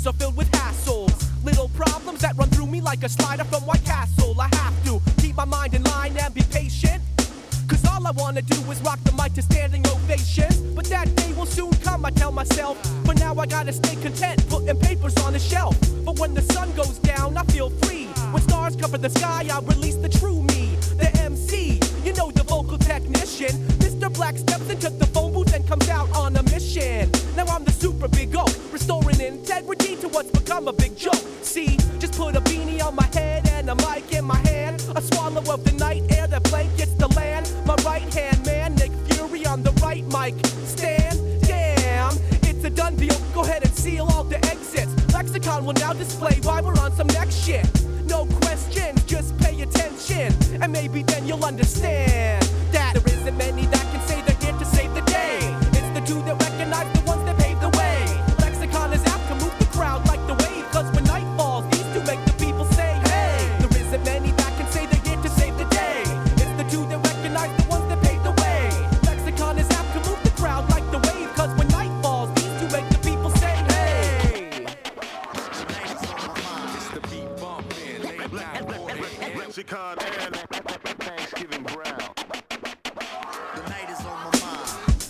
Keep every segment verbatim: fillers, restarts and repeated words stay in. days are filled with hassles. Little problems that run through me like a slider from White Castle. I have to keep my mind in line and be patient, cause all I wanna do is rock the mic to standing ovations. But that day will soon come, I tell myself. For now I gotta stay content, putting papers on the shelf. But when the sun goes down, I feel free. When stars cover the sky, I release the true me, the M C, you know, the vocal technician. Mister Black steps into the phone booth and comes out on a mission. Now I'm the super big O, restoring integrity to what's become a big joke. See, just put a beanie on my head and a mic in my hand. A swallow of the night air that blankets the land. My right hand man, Nick Fury on the right mic stand. Damn, it's a done deal, go ahead and seal all the exits. Lexicon will now display why we're on some next shit. No questions, just pay attention, and maybe then you'll understand that there isn't many that can say they're here to save the day. It's the two that recognize the ones that pave the way. Lexicon is apt to move the crowd like the wave, cause when night falls, these two make the people say, hey. There isn't many that can say they're here to save the day. It's the two that recognize the ones that pave the way. Lexicon is apt to move the crowd like the wave, cause when night falls, these two make the people say, hey. It's the beat bump. Lexicon and Thanksgiving Brown. The night is on my mind.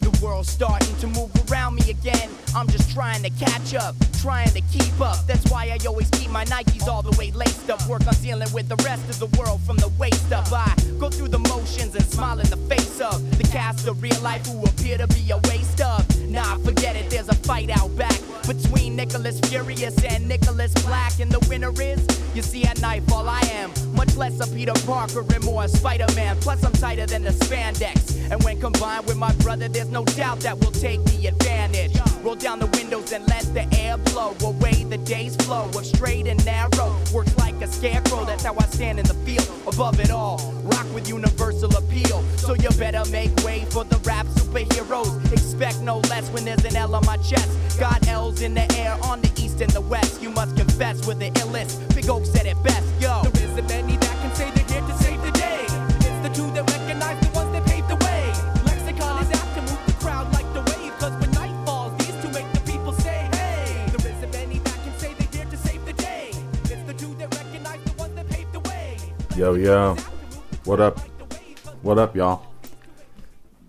The world's starting to move around me again. I'm just trying to catch up, trying to keep up. That's why I always keep my Nikes all the way laced up. Work on dealing with the rest of the world from the waist up. I go through the motions and smile in the face of the cast of real life who appear to be a waste of. Nah, forget it, there's a fight out back between Nicholas Furious and Nicholas Black. And the winner is, you see at nightfall I am much less a Peter Parker and more a Spider-Man. Plus I'm tighter than the spandex, and when combined with my brother, there's no doubt that we'll take the advantage. Roll down the windows and let the air blow away the day's flow of straight and narrow. Works like a scarecrow, that's how I stand in the field. Above it all, rock with universal appeal. So you better make way for the rap superheroes. Expect no less when there's an L on my chest. Got L's in the air on the east and the west. You must confess with the illest. Big Oak said it best, yo. There isn't many that can say they're here to save the day. It's the two that recognize the ones that paved the way. Lexicon is apt to move the crowd like the wave, cause when night falls, these two make the people say, hey. There isn't many that can say they're here to save the day. It's the two that recognize the ones that paved the way. Yo, yo. What up? What up, y'all?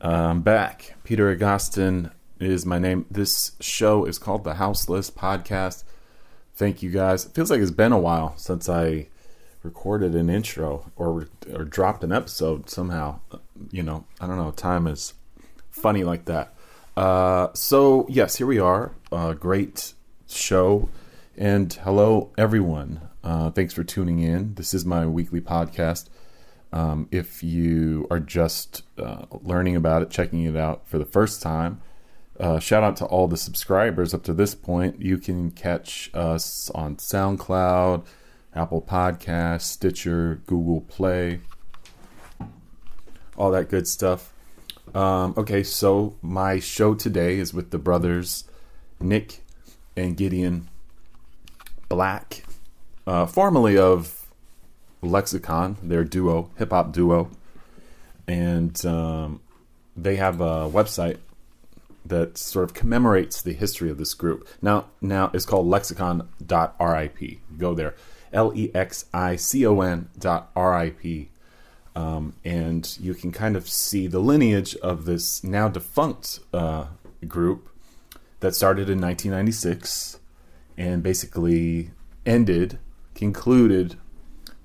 Uh, I'm back. Peter Agostin is my name. This show is called The Houseless Podcast. Thank you guys. It feels like it's been a while since I recorded an intro or or dropped an episode somehow. You know, I don't know. Time is funny like that. Uh, so, yes, here we are. Uh, great show. And hello, everyone. Uh, thanks for tuning in. This is my weekly podcast. Um, if you are just uh, learning about it, checking it out for the first time, uh, shout out to all the subscribers up to this point. You can catch us on SoundCloud, Apple Podcasts, Stitcher, Google Play, all that good stuff. Um, okay, so my show today is with the brothers Nick and Gideon Black, uh, formerly of Lexicon, their duo, hip-hop duo, and um, they have a website that sort of commemorates the history of this group. Now, now it's called lexicon dot R I P. Go there, L E X I C O N dot R I P, um, and you can kind of see the lineage of this now defunct uh, group that started in nineteen ninety-six and basically ended, concluded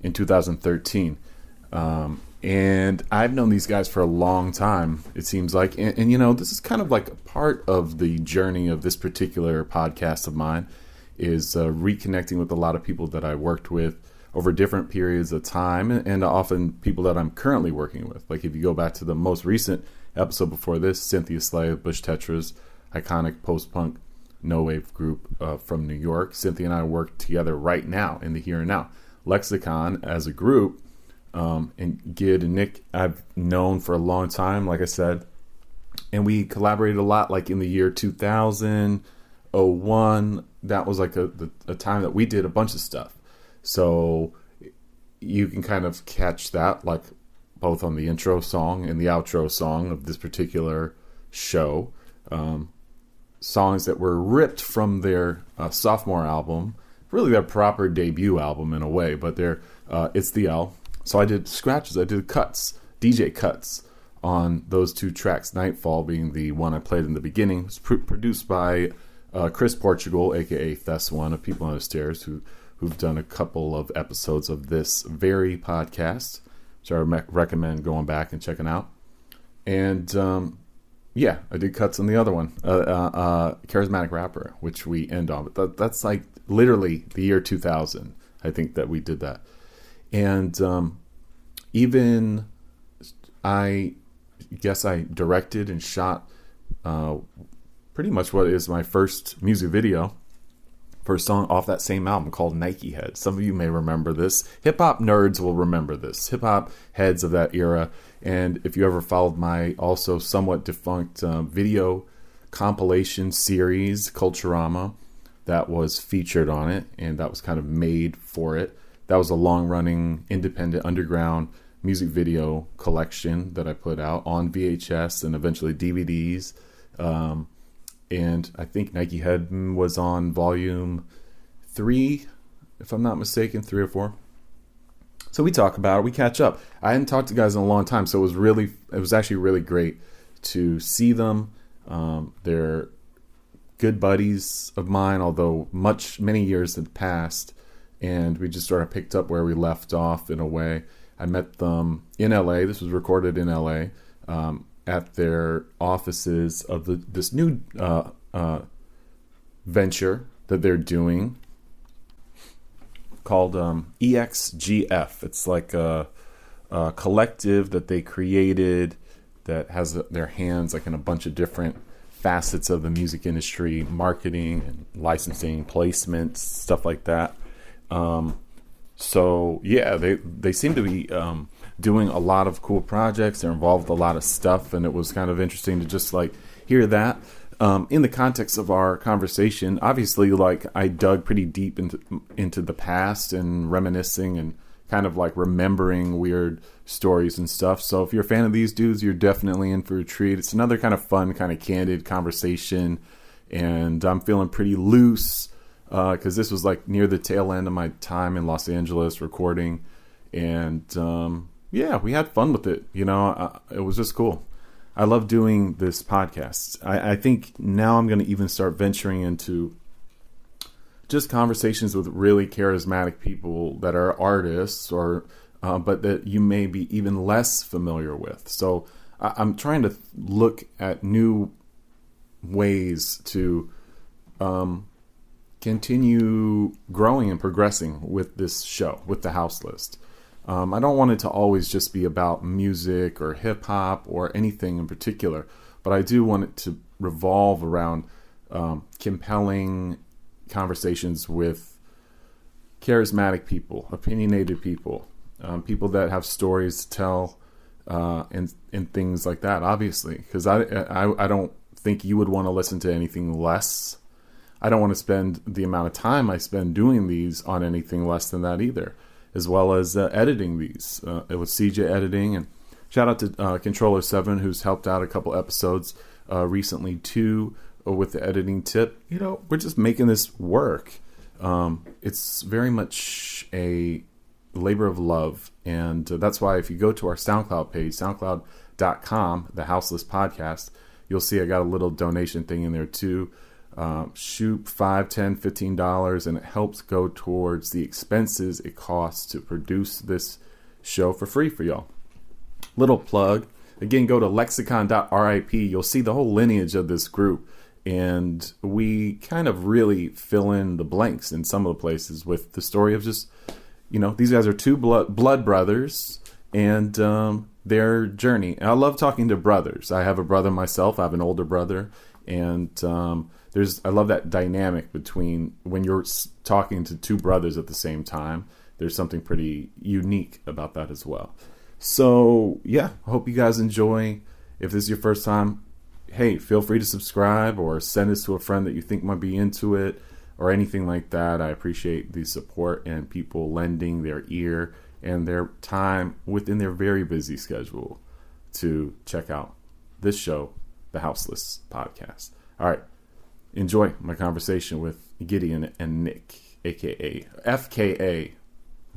in two thousand thirteen. Um, and I've known these guys for a long time, it seems like. And, and, you know, this is kind of like a part of the journey of this particular podcast of mine is uh, reconnecting with a lot of people that I worked with over different periods of time, and, and often people that I'm currently working with. Like if you go back to the most recent episode before this, Cynthia Slave, Bush Tetra's iconic post-punk no-wave group uh, from New York. Cynthia and I work together right now in the here and now. Lexicon as a group, um, and Gid and Nick I've known for a long time, like I said, and we collaborated a lot, like in the year two thousand one. That was like a, a time that we did a bunch of stuff, so you can kind of catch that, like both on the intro song and the outro song of this particular show, um, songs that were ripped from their uh, sophomore album, really their proper debut album in a way, but they're, uh, It's the L. So I did scratches, I did cuts, D J cuts on those two tracks, Nightfall being the one I played in the beginning. It was pr- produced by uh, Chris Portugal, a k a. Thess One of People on the Stairs, who, who've done a couple of episodes of this very podcast, which I re- recommend going back and checking out. And um, yeah, I did cuts on the other one, uh, uh, uh, Charismatic Rapper, which we end on. But that, that's like literally the year two thousand, I think, that we did that. And um, even I guess I directed and shot uh, pretty much what is my first music video for a song off that same album called Nike Head. Some of you may remember this. Hip-hop nerds will remember this. Hip-hop heads of that era. And if you ever followed my also somewhat defunct uh, video compilation series, Culturama, that was featured on it, and that was kind of made for it. That was a long-running, independent, underground music video collection that I put out on V H S and eventually D V Ds. Um, and I think Nike Head was on volume three, if I'm not mistaken, three or four. So we talk about it, we catch up. I hadn't talked to guys in a long time, so it was really, it was actually really great to see them. Um, they're good buddies of mine, although much, many years had passed, and we just sort of picked up where we left off in a way. I met them in L A. This was recorded in L A um, at their offices of the, this new uh, uh, venture that they're doing called um, E X G F. It's like a, a collective that they created that has their hands like in a bunch of different facets of the music industry, marketing and licensing, placements, stuff like that. Um, So, yeah, they, they seem to be um, doing a lot of cool projects. They're involved with a lot of stuff, and it was kind of interesting to just, like, hear that. Um, in the context of our conversation, obviously, like, I dug pretty deep into into the past and reminiscing and kind of, like, remembering weird stories and stuff. So if you're a fan of these dudes, you're definitely in for a treat. It's another kind of fun, kind of candid conversation, and I'm feeling pretty loose, because uh, this was like near the tail end of my time in Los Angeles recording. And um, yeah, we had fun with it. You know, I, it was just cool. I love doing this podcast. I, I think now I'm going to even start venturing into just conversations with really charismatic people that are artists or, uh, but that you may be even less familiar with. So I, I'm trying to look at new ways to, um, continue growing and progressing with this show, with the house list. Um, I don't want it to always just be about music or hip hop or anything in particular, but I do want it to revolve around um, compelling conversations with charismatic people, opinionated people, um, people that have stories to tell, uh, and and things like that. Obviously, because I, I I don't think you would want to listen to anything less. I don't want to spend the amount of time I spend doing these on anything less than that either, as well as uh, editing these. Uh, it was C J editing, and shout out to uh, Controller seven, who's helped out a couple episodes uh, recently too uh, with the editing tip. You know, we're just making this work. Um, it's very much a labor of love, and uh, that's why if you go to our SoundCloud page, soundcloud dot com, the Houseless Podcast, you'll see I got a little donation thing in there too. Uh, shoot five, ten, fifteen dollars, and it helps go towards the expenses it costs to produce this show for free for y'all. Little plug. Again, go to lexicon dot R I P. You'll see the whole lineage of this group, and we kind of really fill in the blanks in some of the places with the story of just, you know, these guys are two blood, blood brothers, and um, their journey. And I love talking to brothers. I have a brother myself. I have an older brother, and um, there's, I love that dynamic between when you're talking to two brothers at the same time. There's something pretty unique about that as well. So yeah, I hope you guys enjoy. If this is your first time, hey, feel free to subscribe or send this to a friend that you think might be into it or anything like that. I appreciate the support and people lending their ear and their time within their very busy schedule to check out this show the Houseless Podcast. All right. Enjoy my conversation with Gideon and Nick, a k a. F K A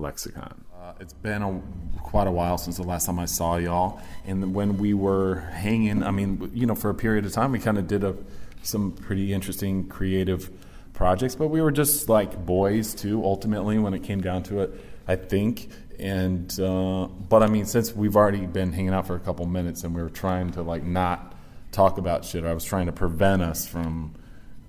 Lexicon. Uh, it's been a, quite a while since the last time I saw y'all. And when we were hanging, I mean, you know, for a period of time, we kind of did a, some pretty interesting creative projects. But we were just like boys, too, ultimately, when it came down to it, I think. And uh, but, I mean, since we've already been hanging out for a couple minutes and we were trying to, like, not talk about shit, I was trying to prevent us from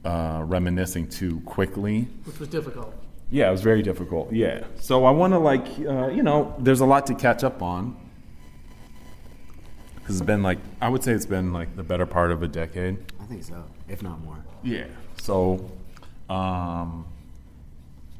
uh, reminiscing too quickly. Which was difficult. Yeah, it was very difficult. Yeah. So I want to, like, uh, you know, there's a lot to catch up on. Because it's been, like, I would say it's been, like, the better part of a decade. I think so, if not more. Yeah. So um,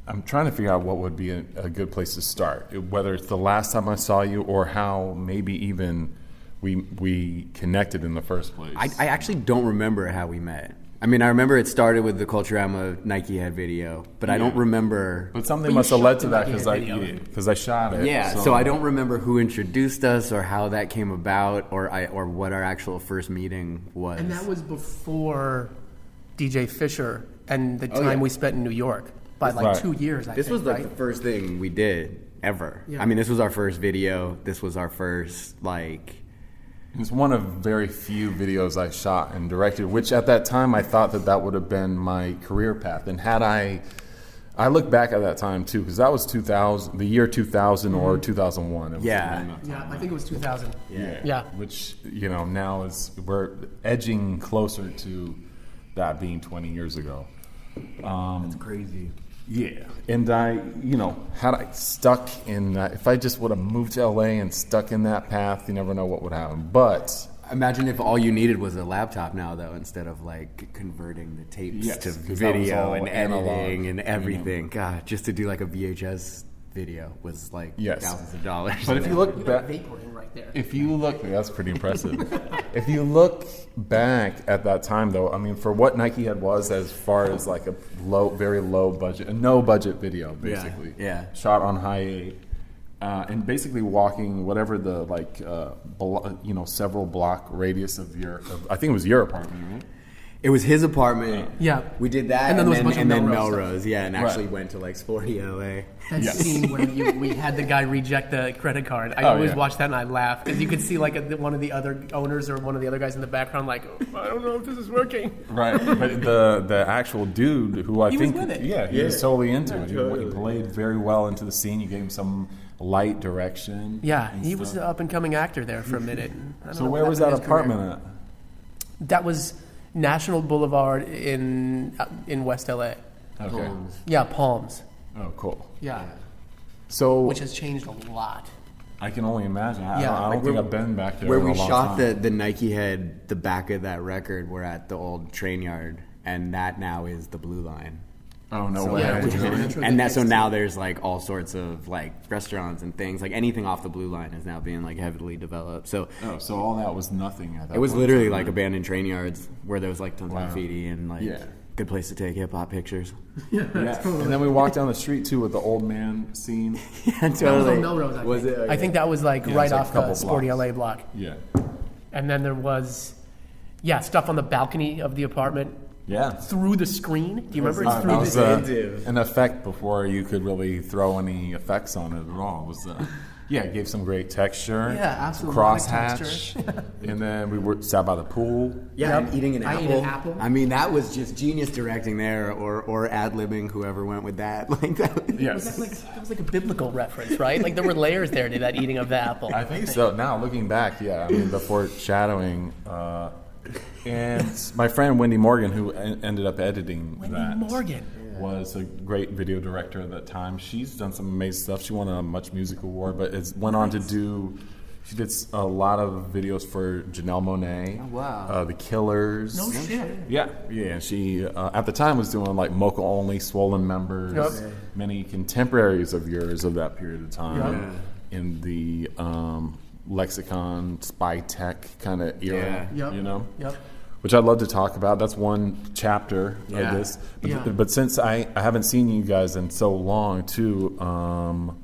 I'm trying to figure out what would be a, a good place to start, whether it's the last time I saw you or how maybe even we we connected in the first place. I, I actually don't remember how we met. I mean, I remember it started with the Culturama Nike Head video, but yeah. I don't remember. But something but must have led to that because I because I shot it. Yeah, so. so I don't remember who introduced us or how that came about, or I or what our actual first meeting was. And that was before D J Fisher and the time oh, yeah. we spent in New York by like right. two years. I this think, was like right? the first thing we did ever. Yeah. I mean, this was our first video. This was our first like. It's one of very few videos I shot and directed, which at that time I thought that that would have been my career path. And had I, I look back at that time too, because that was two thousand, the year two thousand or two thousand one. It was yeah, yeah, I think it was two thousand. Yeah. yeah, which you know now is we're edging closer to that being twenty years ago. Um, That's crazy. Yeah, and I, you know, had I stuck in that, if I just would have moved to L A and stuck in that path, you never know what would happen. But imagine if all you needed was a laptop now, though, instead of like converting the tapes yes, to video and analog, editing and everything. You know. God, just to do like a V H S video was like yes. thousands of dollars. But if you look back, right there. If you look, that's pretty impressive. If you look back at that time, though, I mean, for what Nike Head was, as far as like a low, very low budget, a no budget video, basically, yeah, yeah. shot on high eight, uh, and basically walking whatever the like, uh, blo- you know, several block radius of your, of, I think it was your apartment, right? It was his apartment. Yeah. We did that, and then, and then, was and then Melrose. Melrose yeah, and actually right. went to, like, sporty L A. That yes. scene where you, we had the guy reject the credit card. I oh, always yeah. watched that, and I laughed. Because you could see, like, a, one of the other owners or one of the other guys in the background, like, oh, I don't know if this is working. Right. But the the actual dude who I he think... He was with it. Yeah, he yeah. was totally into yeah, it. Totally. He played very well into the scene. You gave him some light direction. Yeah, he stuff. was an up-and-coming actor there for a minute. I don't so know where was that apartment career. at? That was... National Boulevard in in West L A. Okay. Palms. Yeah, Palms. Oh, cool. Yeah. So, which has changed a lot. I can only imagine. I yeah. don't, I don't like think I've been back there. Where in we a long shot time. the the Nike Head, the back of that record, we're at the old train yard, and that now is the Blue Line. Oh no so, way! Yeah, yeah. And that so now there's like all sorts of like restaurants and things like anything off the Blue Line is now being like heavily developed. So oh, so all that was nothing. At that it was literally like abandoned train yards where there was like tons wow. of graffiti and like yeah. good place to take hip hop pictures. Yeah, yeah. Totally. And then we walked down the street too with the old man scene. yeah, totally. That was on Melrose. I think. Was it? Okay. I think that was like yeah, right was off like the Sporty L A block. Yeah. And then there was, yeah, stuff on the balcony of the apartment. Yeah. Through the screen. Do you remember? It's through the screen. An effect before you could really throw any effects on it at all. It was uh, yeah, it gave some great texture. Yeah, absolutely. Crosshatch. And then we were sat by the pool. Yeah, yep. I'm eating an I apple. I ate an apple. I mean, that was just genius directing there or, or ad-libbing whoever went with that. Like that. Yes. Was that, like, that was like a biblical reference, right? Like there were layers there to that eating of the apple. I think so. Now, looking back, yeah, I mean, the foreshadowing... Uh, and my friend Wendy Morgan, who en- ended up editing Wendy that, Morgan. was a great video director at that time. She's done some amazing stuff. She won a Much Music Award, but it went on to do. She did a lot of videos for Janelle Monáe, oh, wow. uh, The Killers. No shit. Yeah, yeah. She uh, at the time was doing like Mocha Only, Swollen Members, yep. yeah. many contemporaries of yours of that period of time yeah. in the. Um, Lexicon, spy tech kind of era, yeah. yep. you know, yep. which I'd love to talk about. That's one chapter yeah. of this. But, yeah. th- but since I, I haven't seen you guys in so long, too, um,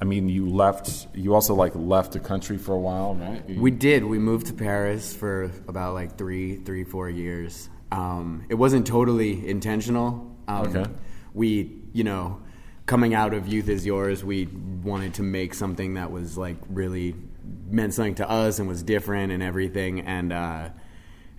I mean, you left, you also like left the country for a while, right? You... We did. We moved to Paris for about like three, three, four years. Um, it wasn't totally intentional. Um, okay. We, you know, coming out of Youth Is Yours, we wanted to make something that was like really meant something to us and was different and everything. And, uh,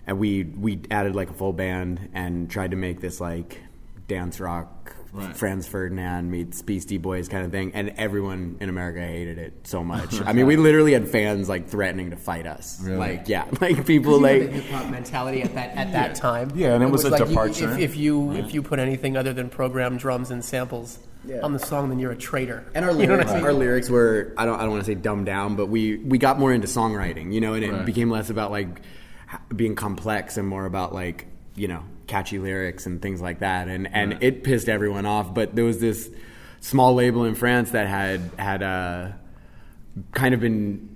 and we, we added like a full band and tried to make this like dance rock, right, Franz Ferdinand meets Beastie Boys kind of thing, and everyone in America hated it so much. I mean, we literally had fans like threatening to fight us. Really? Like, yeah, like people like the hip hop mentality at that at that yeah. time. Yeah, and it, it was, was a like departure. You, if, if you right. if you put anything other than programmed drums and samples yeah. on the song, then you're a traitor. And our lyrics, you know what I mean? Our lyrics were I don't I don't want to say dumbed down, but we we got more into songwriting, you know, and it right. became less about like being complex and more about like, you know, catchy lyrics and things like that, and and right. it pissed everyone off. But there was this small label in France that had had uh, kind of been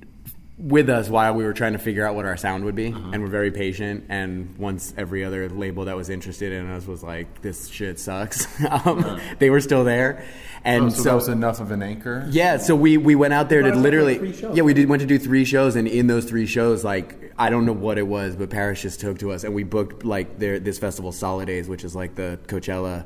with us while we were trying to figure out what our sound would be, uh-huh. and we're very patient. And once every other label that was interested in us was like, "This shit sucks," um, right. they were still there, and oh, so, so that was enough of an anchor. Yeah, so we we went out there well, to literally, like shows, yeah, we did went to do three shows, and in those three shows, like, I don't know what it was, but Paris just took to us, and we booked like their, this festival Solidays, which is like the Coachella,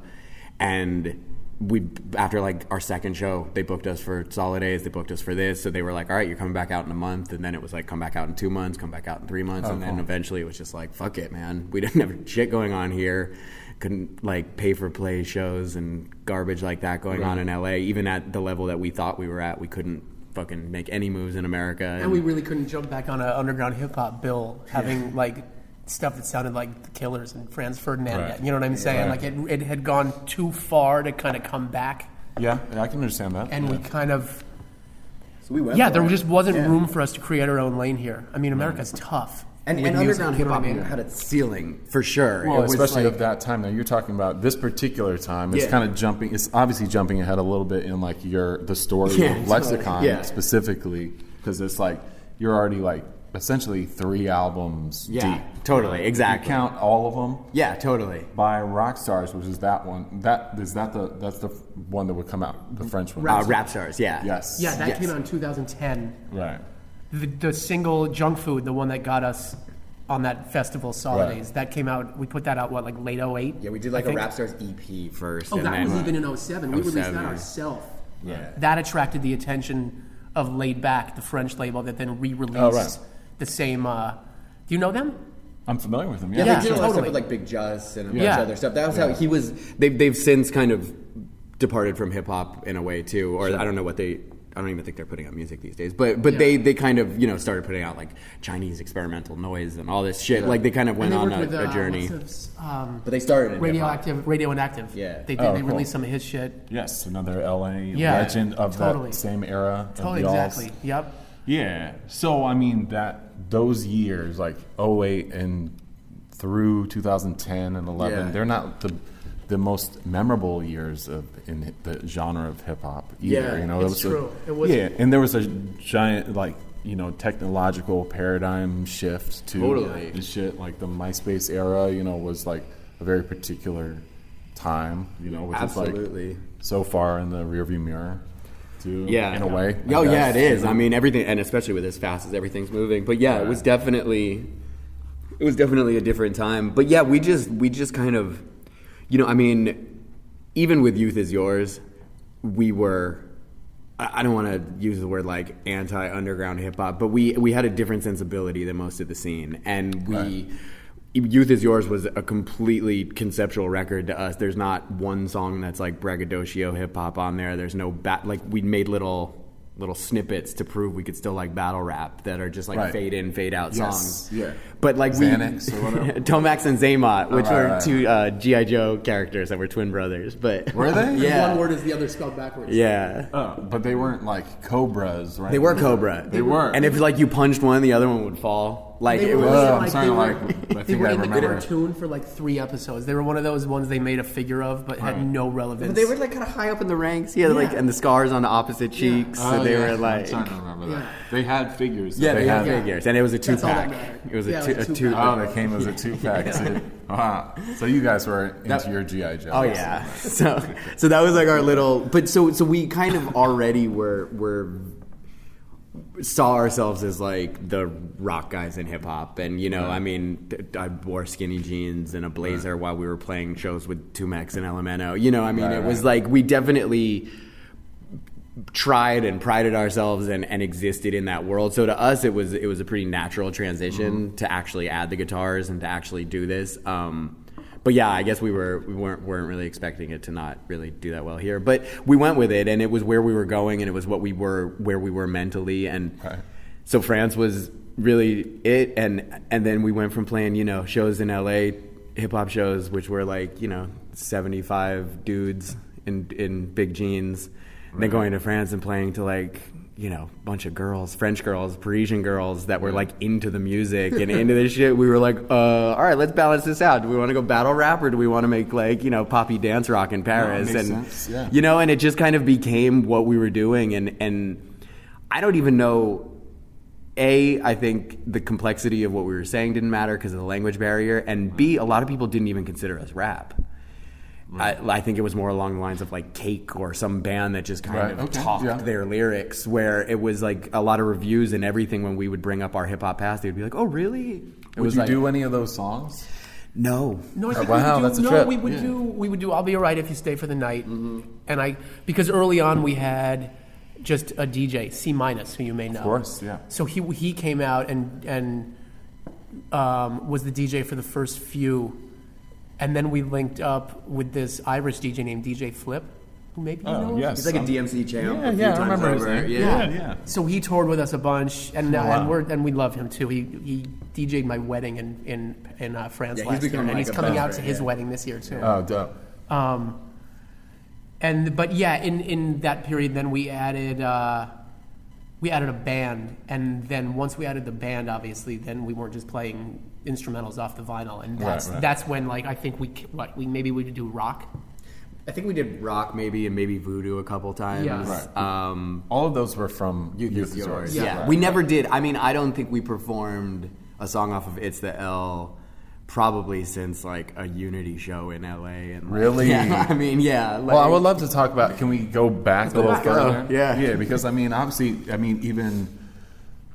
and we after like our second show, they booked us for Solidays, they booked us for this, so they were like, all right, you're coming back out in a month, and then it was like, come back out in two months, come back out in three months, oh, and then cool. eventually it was just like, fuck it, man, we didn't have shit going on here, couldn't like pay for play shows and garbage like that going right. on in L A, even at the level that we thought we were at, we couldn't fucking make any moves in America, and, and we really couldn't jump back on an underground hip hop bill having yeah. like stuff that sounded like The Killers and Franz Ferdinand. Right. You know what I'm saying? Right. Like it, it had gone too far to kind of come back. Yeah, I can understand that. And yeah. we kind of, so we went. Yeah, there it. just wasn't yeah. room for us to create our own lane here. I mean, America's yeah. tough. And, and underground hip hop had its ceiling for sure. Well, especially like, of that time. Now you're talking about this particular time. It's yeah. kind of jumping. It's obviously jumping ahead a little bit in like your the story yeah, of lexicon yeah. specifically, because it's like you're already like essentially three albums yeah, deep. Yeah, totally, exactly. You count all of them. Yeah, totally. By Rock Stars, which is that one. That is that the that's the one that would come out, the French one. Uh, Rap Stars. Yeah. Yes. Yeah, that yes. came out in two thousand ten. Right. The, the single Junk Food, the one that got us on that festival Solidays, right. that came out, we put that out, what, like late oh eight? Yeah, we did like I a think. Rap Stars E P first. Oh, and that then, was right. even in oh seven. We released that yeah. ourselves. Yeah. That attracted the attention of Laid Back, the French label, that then re-released oh, right. the same, uh, do you know them? I'm familiar with them, yeah. Yeah, yeah they did a lot totally. Of stuff with like Big Juss and a bunch yeah. of other stuff. That was yeah. how he was, they've, they've since kind of departed from hip-hop in a way too, or sure. I don't know what they... I don't even think they're putting out music these days, but but yeah. they, they kind of, you know, started putting out like Chinese experimental noise and all this shit. Yeah. Like they kind of went on a, with, uh, a journey. Those, um, but they started in Radioactive. Radioactive. Yeah. They did. Oh, they cool. released some of his shit. Yes, another L A yeah, legend of totally. That same era. Totally. Of exactly. Yep. Yeah. So I mean that those years like oh eight and through two thousand ten and eleven, yeah. they're not the. the most memorable years of in the genre of hip hop either. Yeah, you know, it's it was true. A, it was yeah, and there was a giant like, you know, technological paradigm shift to totally. This shit like the MySpace era, you know, was like a very particular time, you know, which absolutely. Is like so far in the rearview mirror. Too, yeah, in a way. Oh yeah, it is. I mean, everything, and especially with as fast as everything's moving. But yeah, yeah. it was definitely it was definitely a different time. But yeah, we just we just kind of you know, I mean, even with Youth Is Yours, we were, I don't want to use the word like anti-underground hip-hop, but we, we had a different sensibility than most of the scene. And we, right. Youth Is Yours was a completely conceptual record to us. There's not one song that's like braggadocio hip-hop on there. There's no, bat- like we made little... little snippets to prove we could still like battle rap that are just like right. fade in, fade out yes. songs. Yeah. But like Xanax we, or whatever. Tomax and Zaymot, which oh, right, were right. two uh, G I. Joe characters that were twin brothers. But were they? Yeah. One word is the other spelled backwards. Yeah. Oh, but they weren't like cobras, right? They were cobra. They, they were. were. And if like you punched one, the other one would fall. Like they it was. Uh, like, I'm starting to like. They were, I think were I in remember. The cartoon for like three episodes. They were one of those ones they made a figure of, but right. had no relevance. But they were like kind of high up in the ranks. Yeah, yeah. like and the scars on the opposite cheeks. Yeah. Oh, so they yeah. were like. I'm trying to remember that. Yeah. They had figures. Yeah, they, they had yeah. figures, and it was a two That's pack. It was yeah, a, two, it was a two. Oh, that came as a two pack yeah. too. Wow. So you guys were into that, your G I. Joe. Oh yeah. So so that was like our little. But so so we kind of already were were. saw ourselves as like the rock guys in hip hop, and you know, right. I mean, I wore skinny jeans and a blazer right. while we were playing shows with Tumex and L M N O. You know, I mean, right, it right. was like we definitely tried and prided ourselves and, and existed in that world. So to us, it was it was a pretty natural transition mm-hmm. to actually add the guitars and to actually do this. Um, But yeah, I guess we were we weren't weren't really expecting it to not really do that well here. But we went with it, and it was where we were going, and it was what we were where we were mentally, and okay. so France was really it, and and then we went from playing you know shows in L A, hip hop shows, which were like you know seventy five dudes in in big jeans, right. and then going to France and playing to like. You know, bunch of girls, French girls, Parisian girls that were like into the music and into this shit. We were like, uh, all right, let's balance this out. Do we want to go battle rap or do we want to make like, you know, poppy dance rock in Paris? No, and, yeah. you know, and it just kind of became what we were doing. And, and I don't even know, A, I think the complexity of what we were saying didn't matter because of the language barrier. And B, a lot of people didn't even consider us rap. I, I think it was more along the lines of like Cake or some band that just kind right. of okay. talked yeah. their lyrics, where it was like a lot of reviews and everything. When we would bring up our hip hop past, they would be like, "Oh, really?" It would was you like, do any of those songs? No, no. I think oh, wow, we would do, that's a no, trip. we would yeah. do. We would do. I'll Be Alright If You Stay for the Night. Mm-hmm. And I because early on we had just a D J C Minus, who you may know. Of course, yeah. So he he came out and and um, was the D J for the first few. And then we linked up with this Irish D J named D J Flip, who maybe you oh, know. Yes. He's like a D M C champ. Yeah, a few yeah, times I remember over. His name. Yeah. yeah, yeah. So he toured with us a bunch, and oh, wow. and, we're, and we love him too. He he D J'd my wedding in in, in uh, France yeah, last year, like and he's coming out to his yeah. wedding this year too. Oh, dope. Um, and but yeah, in, in that period, then we added uh, we added a band, and then once we added the band, obviously, then we weren't just playing instrumentals off the vinyl, and that's right, right. that's when like I think we what we maybe we would do rock. I think we did rock maybe and maybe voodoo a couple times. Yes. Right. Um, All of those were from Youth Is Yours. Yeah, yeah. Right. We never did. I mean, I don't think we performed a song off of It's the L probably since like a Unity show in L A. And like, really, yeah, I mean, yeah. Like, well, I would love to talk about. Can we go back a little further? Yeah, yeah, because I mean, obviously, I mean, even.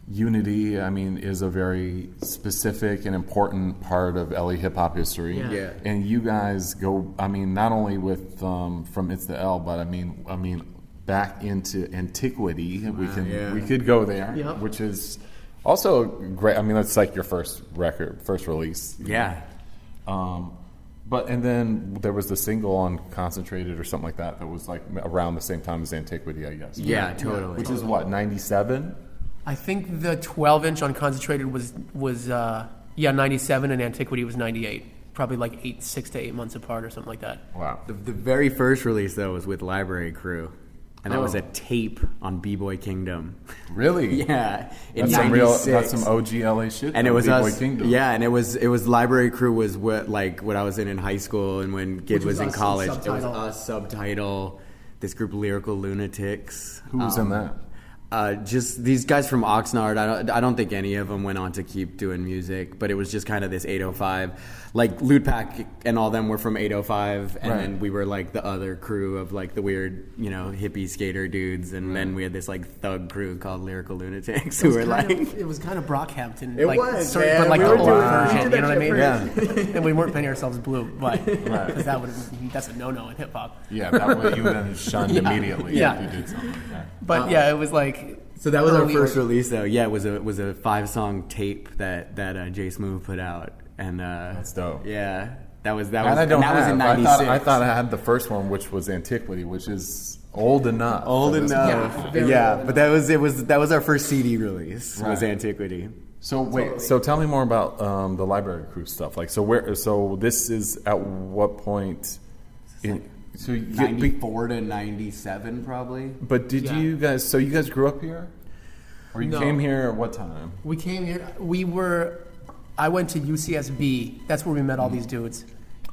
Unity, I mean, is a very specific and important part of L A hip hop history. Yeah. yeah. And you guys go, I mean, not only with um, from It's the L, but I mean, I mean, back into antiquity. Wow, we can yeah. we could go there, yep. which is also great. I mean, that's like your first record, first release. Yeah. Um, but and then there was the single on Concentrated or something like that that was like around the same time as Antiquity, I guess. Yeah, right? totally. Which totally. Is what ninety-seven. I think the twelve inch on Concentrated was was uh, yeah ninety-seven and Antiquity was ninety-eight, probably like eight six to eight months apart or something like that. Wow. The, the very first release though was with Library Crew, and that oh. was a tape on B-Boy Kingdom. Really? yeah. In that's ninety-six. Some real. That's some O G L A shit. And it was B-Boy us, Kingdom. Yeah, and it was it was Library Crew was what like what I was in in high school and when Gid was, was in college. It was us subtitle. This group Lyrical Lunatics. Who was um, in that? Uh, just these guys from Oxnard. I don't, I don't think any of them went on to keep doing music, but it was just kind of this eight oh five. Like Lude Pack and all them were from eight oh five, and right. then we were like the other crew of like the weird, you know, hippie skater dudes, and right. then we had this like thug crew called Lyrical Lunatics who were like of, it was kind of Brockhampton. It like, was, certain, yeah, but like we the old version. You know what I mean? Yeah. and we weren't painting ourselves blue, but right. that would that's a no-no in hip hop. Yeah, that would you would have shunned yeah. immediately yeah. if you did something like that. But um, yeah, it was like. So that was our first release, though. Yeah, it was a it was a five song tape that that uh, Jay Smooth put out, and uh, that's dope. Yeah, that was that was. I don't and that have. Was in ninety-six. I thought, I thought I had the first one, which was Antiquity, which is old enough. Old enough. Yeah, yeah old but enough. that was it was that was our first C D release. Right. Was Antiquity. So wait, so tell me more about um, the Library Crew stuff. Like, so where? So this is at what point? In, So ninety-four to ninety-seven, probably. But did yeah. you guys? So you guys grew up here? Or you no. came here at what time? We came here. We were. I went to U C S B. That's where we met all these dudes.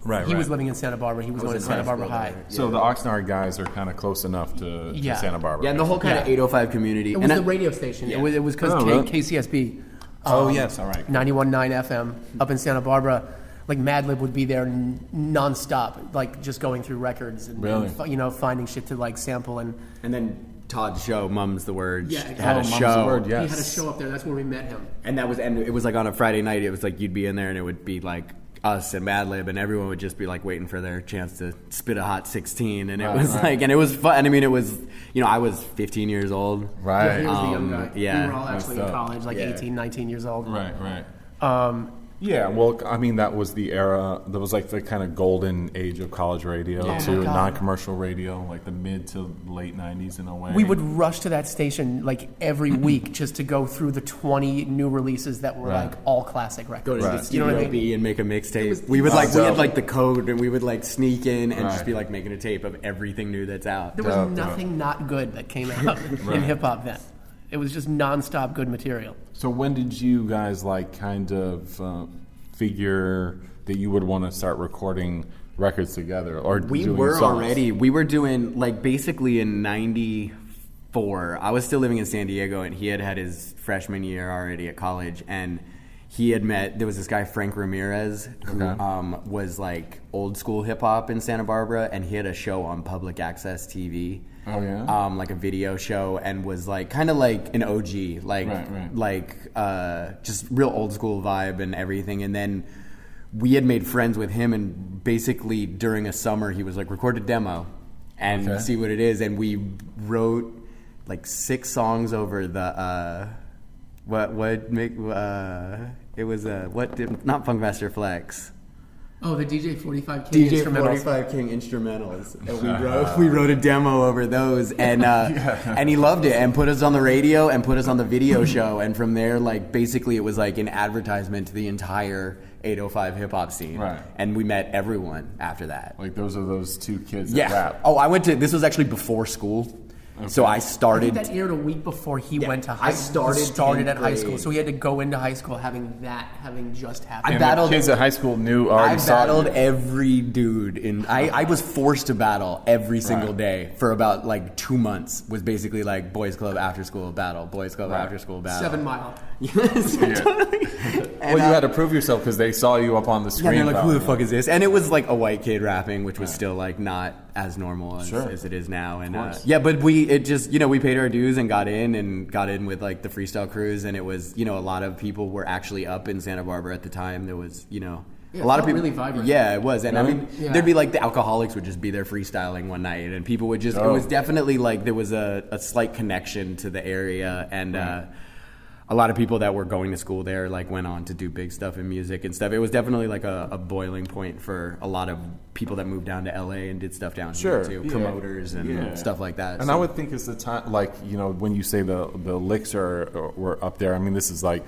Right, He right. was living in Santa Barbara. He was, was going to Santa Barbara High. Yeah. So the Oxnard guys are kind of close enough to, to yeah. Santa Barbara. Yeah, and the whole kind yeah. of eight oh five community. It was and the I, radio station. Yeah. It was it was because oh, K, really? K C S B. Oh, um, yes, all right. ninety-one point nine F M up in Santa Barbara. Like Madlib would be there n- nonstop, like just going through records and, really? and you know finding shit to like sample and and then. Todd's show, Mum's the Word. Yeah, exactly. had oh, a Mum's show. The Word, yes. He had a show up there. That's where we met him. And that was, and it was like on a Friday night. It was like you'd be in there, and it would be like us and Madlib, and everyone would just be like waiting for their chance to spit a hot sixteen. And it right, was right. like, and it was fun. I mean, it was, you know, I was fifteen years old. Right. Yeah, he was um, the young guy. Yeah, we were all actually in college, like yeah. eighteen, nineteen years old. Right, right. Um, yeah, well, I mean, that was the era. That was like the kind of golden age of college radio, yeah, too, non-commercial radio, like the mid to late nineties in a way. We would rush to that station like every week just to go through the twenty new releases that were right. like all classic records. Go to right. the studio, you know what I mean? And make a mixtape. We would like awesome. we had like the code, and we would like sneak in and right. just be like making a tape of everything new that's out. There was dope, nothing dope. not good that came out right. in hip hop then. It was just nonstop good material. So when did you guys like kind of uh, figure that you would want to start recording records together? Or we doing were songs? already we were doing like basically in ninety-four. I was still living in San Diego, and he had had his freshman year already at college, and he had met there was this guy Frank Ramirez who okay. um, was like old school hip hop in Santa Barbara, and he had a show on public access T V. Oh yeah, um, like a video show, and was like kind of like an O G, like right, right. like uh, just real old school vibe and everything. And then we had made friends with him, and basically during a summer, he was like, record a demo and okay. see what it is. And we wrote like six songs over the uh, what what make uh, it was uh, what did not Funkmaster Flex. Oh, the D J forty-five King D J instrumentals. forty-five King instrumentals. And we wrote we wrote a demo over those, and uh, yeah. and he loved it, and put us on the radio, and put us on the video show, and from there, like basically, it was like an advertisement to the entire eight oh five hip hop scene, right. and we met everyone after that. Like those are those two kids that yeah. rap. Oh, I went to this was actually before school. Okay. So I started. I think that aired a week before he yeah, went to high school. I started, started at grade. high school, so he had to go into high school having that, having just happened. I battled kids at high school knew already. I battled saw every dude in. I, I was forced to battle every single right. day for about like two months. Was basically like boys' club after school battle, boys' club right. after school battle, Seven Mile. Yes, yeah. totally. Well, you I, had to prove yourself because they saw you up on the screen. Yeah, they're like, who the fuck is this? And it was like a white kid rapping, which was right. still like not as normal as, sure. as it is now. And uh, yeah, but we it just you know we paid our dues and got in and got in with like the freestyle crews, and it was you know a lot of people were actually up in Santa Barbara at the time. There was you know. Yeah, a lot of people, really vibrant. Yeah, it was, and really? I mean, yeah. there'd be like the alcoholics would just be there freestyling one night, and people would just. Oh. It was definitely like there was a, a slight connection to the area, and right. uh, a lot of people that were going to school there like went on to do big stuff in music and stuff. It was definitely like a, a boiling point for a lot of people that moved down to L A and did stuff down sure. here too, yeah. promoters and yeah. stuff like that. And so. I would think it's the time, like you know, when you say the the Licks are were up there. I mean, this is like.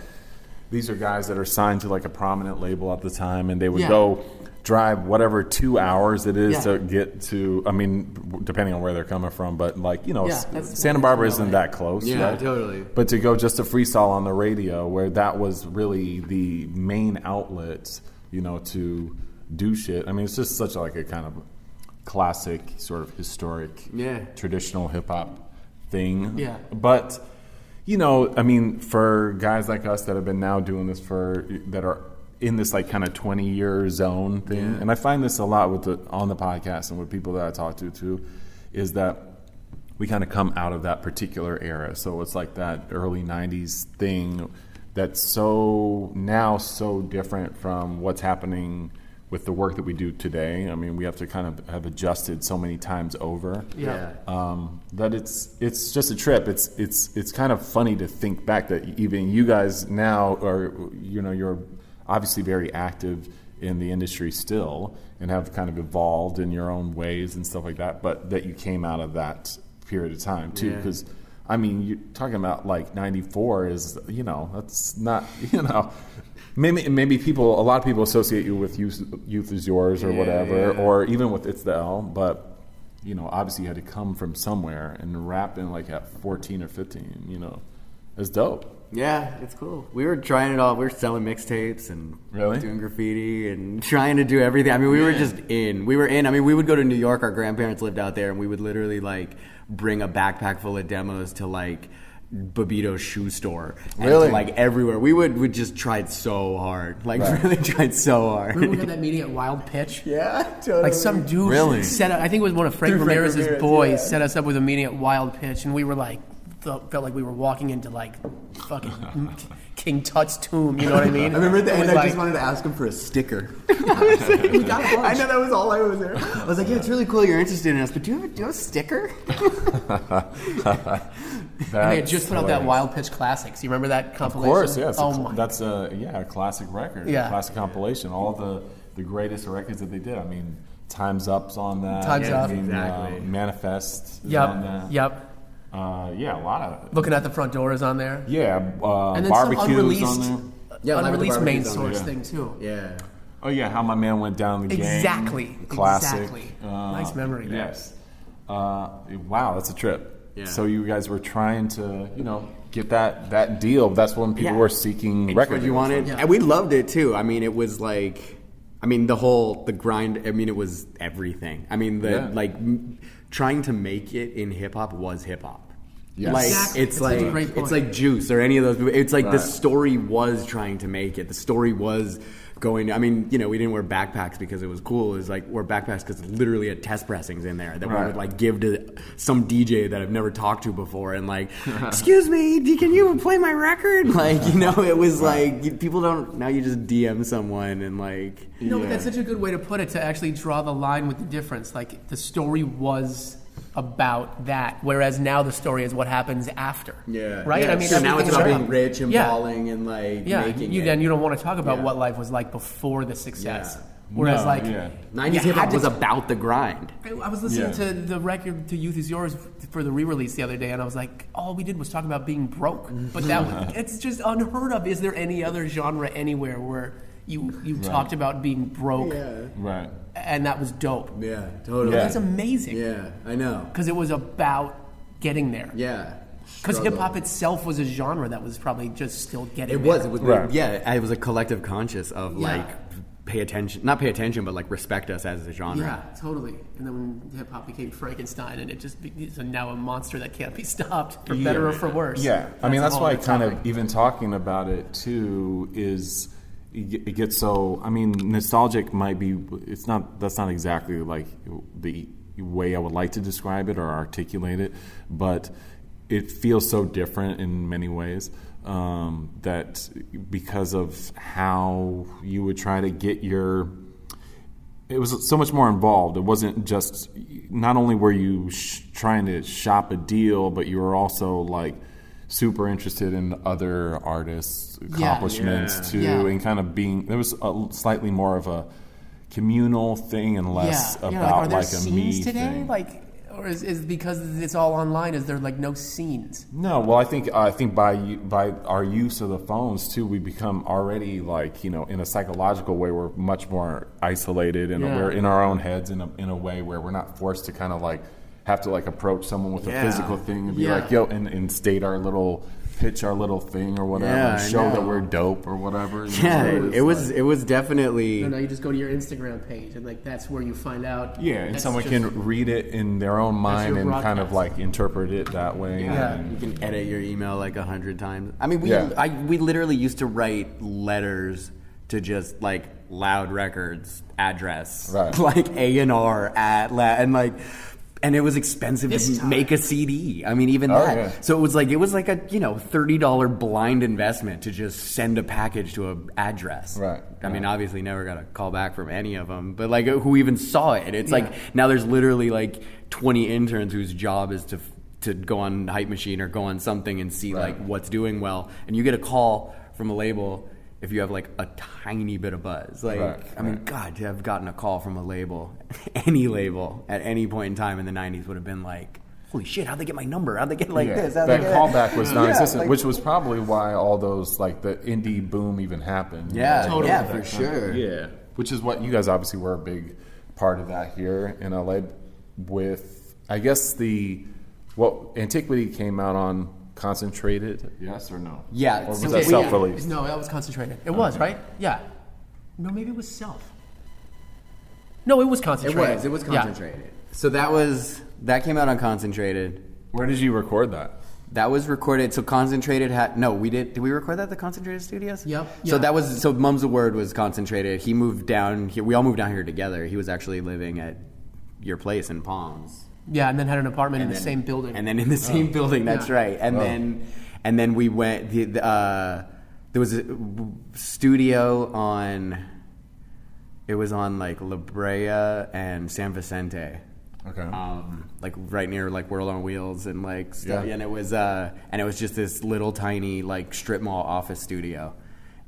These are guys that are signed to like a prominent label at the time, and they would yeah. go drive whatever two hours it is yeah. to get to. I mean, depending on where they're coming from, but like you know, yeah, Santa Barbara isn't that close. Yeah, right? totally. But to go just to freestyle on the radio, where that was really the main outlet, you know, to do shit. I mean, it's just such like a kind of classic, sort of historic, yeah. traditional hip hop thing. Yeah, but. You know, I mean, for guys like us that have been now doing this for, that are in this like kind of twenty-year zone thing, yeah. and I find this a lot with the, on the podcast and with people that I talk to too, is that we kind of come out of that particular era. So it's like that early nineties thing that's so, now so different from what's happening with the work that we do today. I mean, we have to kind of have adjusted so many times over. Yeah. Um, that it's it's just a trip. It's it's it's kind of funny to think back that even you guys now are, you know, you're obviously very active in the industry still and have kind of evolved in your own ways and stuff like that, but that you came out of that period of time too, because yeah. I mean, you're talking about like ninety-four is, you know, that's not, you know, maybe maybe people, a lot of people associate you with Youth, Youth Is Yours or yeah, whatever, yeah. or even with It's the L, but, you know, obviously you had to come from somewhere and rap in like at fourteen or fifteen, you know. It's dope. Yeah, it's cool. We were trying it all. We were selling mixtapes and really? doing graffiti and trying to do everything. I mean, we yeah. were just in. We were in. I mean, we would go to New York. Our grandparents lived out there, and we would literally, like, bring a backpack full of demos to, like, Bobito's shoe store. And really? To, like, everywhere. We would we just tried so hard. Like, right. really tried so hard. Remember we had that meeting at Wild Pitch? Yeah, totally. Like, some dude really? set up, I think it was one of Frank Through Ramirez's Frank Ramirez, boys, yeah. set us up with a meeting at Wild Pitch, and we were like, felt like we were walking into, like, fucking King Tut's tomb, you know what I mean? I remember at the end, I like, just wanted to ask him for a sticker. I, was like, we got a bunch. I know, that was all I was there. I was like, yeah, it's really cool you're interested in us, but do you have a, do you have a sticker? And they had just put hilarious. out that Wild Pitch Classics. You remember that compilation? Of course, yes. Yeah, oh my. That's a, yeah, a classic record, yeah. a classic compilation. All the, the greatest records that they did. I mean, Time's Up's on that. Time's yeah, Up. I mean, exactly. Uh, Manifest is yep. on that. Yep. Uh, yeah, a lot of... Looking at the Front Door is on there. Yeah, uh, and then Barbecue's some unreleased, on there. Yeah, unreleased main source yeah. thing, too. Yeah. Oh, yeah, How My Man Went Down the exactly. Game. The classic. Exactly. Uh, nice memory there. Yes. Uh, wow, that's a trip. Yeah. So you guys were trying to, you know... get that, that deal. That's when people yeah. were seeking it's records. What you wanted. Yeah. And we loved it, too. I mean, it was like... I mean, the whole... The grind... I mean, it was everything. I mean, the yeah. like... M- trying to make it in hip-hop was hip-hop. Yes. Like, exactly. It's like it's like Juice or any of those. It's like right. the story was trying to make it. The story was going... I mean, you know, we didn't wear backpacks because it was cool. It was like, wear backpacks because literally had test pressings in there that right. we would, like, give to some D J that I've never talked to before and, like, excuse me, can you play my record? Like, you know, it was right. like, people don't... Now you just D M someone and, like... No, yeah. but that's such a good way to put it, to actually draw the line with the difference. Like, the story was... about that, whereas now the story is what happens after. Yeah. Right? Yeah. I mean, so now it's about being rich and yeah. balling and like yeah. making you, it. Then you don't want to talk about yeah. what life was like before the success. Yeah. Whereas no, like yeah. nineties hip hop was t- about the grind. I, I was listening yeah. to the record to Youth Is Yours for the re-release the other day, and I was like, all we did was talk about being broke. But that was, it's just unheard of. Is there any other genre anywhere where you you right. talked about being broke? Yeah. Right. And that was dope. Yeah, totally. Yeah. That's amazing. Yeah, I know. Because it was about getting there. Yeah. Because hip-hop itself was a genre that was probably just still getting it there. Was. It was. Right. Yeah, it was a collective conscious of, yeah. like, pay attention. Not pay attention, but, like, respect us as a genre. Yeah, totally. And then when hip-hop became Frankenstein, and it just is now a monster that can't be stopped, for yeah. better or for worse. Yeah. That's I mean, that's why kind topic. of even talking about it, too, is... It gets so. I mean, nostalgic might be. It's not. That's not exactly like the way I would like to describe it or articulate it, but it feels so different in many ways um, that because of how you would try to get your. It was so much more involved. It wasn't just. Not only were you sh- trying to shop a deal, but you were also like. Super interested in other artists' accomplishments yeah, yeah, too, yeah. and kind of being there was a slightly more of a communal thing and less yeah, about yeah, like, are there like scenes a me today? Thing. Like, or is, is because it's all online? Is there like no scenes? No. Well, I think uh, I think by by our use of the phones too, we become already like you know in a psychological way we're much more isolated and yeah. we're in our own heads in a in a way where we're not forced to kind of like. Have to like approach someone with yeah. a physical thing and be yeah. like, yo, and, and state our little pitch, our little thing or whatever, yeah, and show that we're dope or whatever. Yeah, it, it was like, it was definitely. No, no, you just go to your Instagram page and like that's where you find out. Yeah, and someone just, can read it in their own mind and broadcast. Kind of like interpret it that way. Yeah, and, you can edit your email like a hundred times. I mean, we yeah. I, we literally used to write letters to just like Loud Records address, right. like A and R at and like. And it was expensive this to time. Make a C D. I mean, even oh, that. Yeah. So it was like it was like a you know thirty dollar blind investment to just send a package to an address. Right. I right. mean, obviously, never got a call back from any of them. But like, who even saw it? It's yeah. like now there's literally like twenty interns whose job is to to go on Hype Machine or go on something and see right. like what's doing well. And you get a call from a label. If you have like a tiny bit of buzz, like right, I mean, right. God, to have gotten a call from a label, any label at any point in time in the nineties would have been like, holy shit, how'd they get my number? How'd they get like yeah. this? How'd that callback was non-existent, yeah, like, which was probably why all those like the indie boom even happened. Yeah, you know, totally, yeah, for sure. Yeah, which is what you guys obviously were a big part of that here in L A. With I guess the what Antiquity came out on concentrated? Yes or no? Yeah. Or was so that self-released? No, that was concentrated. It okay. was, right? Yeah. No, maybe it was self. No, it was concentrated. It was. It was concentrated. Yeah. So that was that came out on concentrated. Where did you record that? That was recorded. So concentrated had no. We did. Did we record that at the Concentrated Studios? Yep. Yeah. So that was. So Mum's the Word was concentrated. He moved down here. We all moved down here together. He was actually living at your place in Palms. Yeah, and then had an apartment and in then, the same building. And then in the same oh. building. That's yeah. right. And oh. then, and then we went. The, the, uh, there was a studio on. It was on like La Brea and San Vicente. Okay. Um, like right near like World on Wheels and like stuff. Yeah. And it was uh, and it was just this little tiny like strip mall office studio.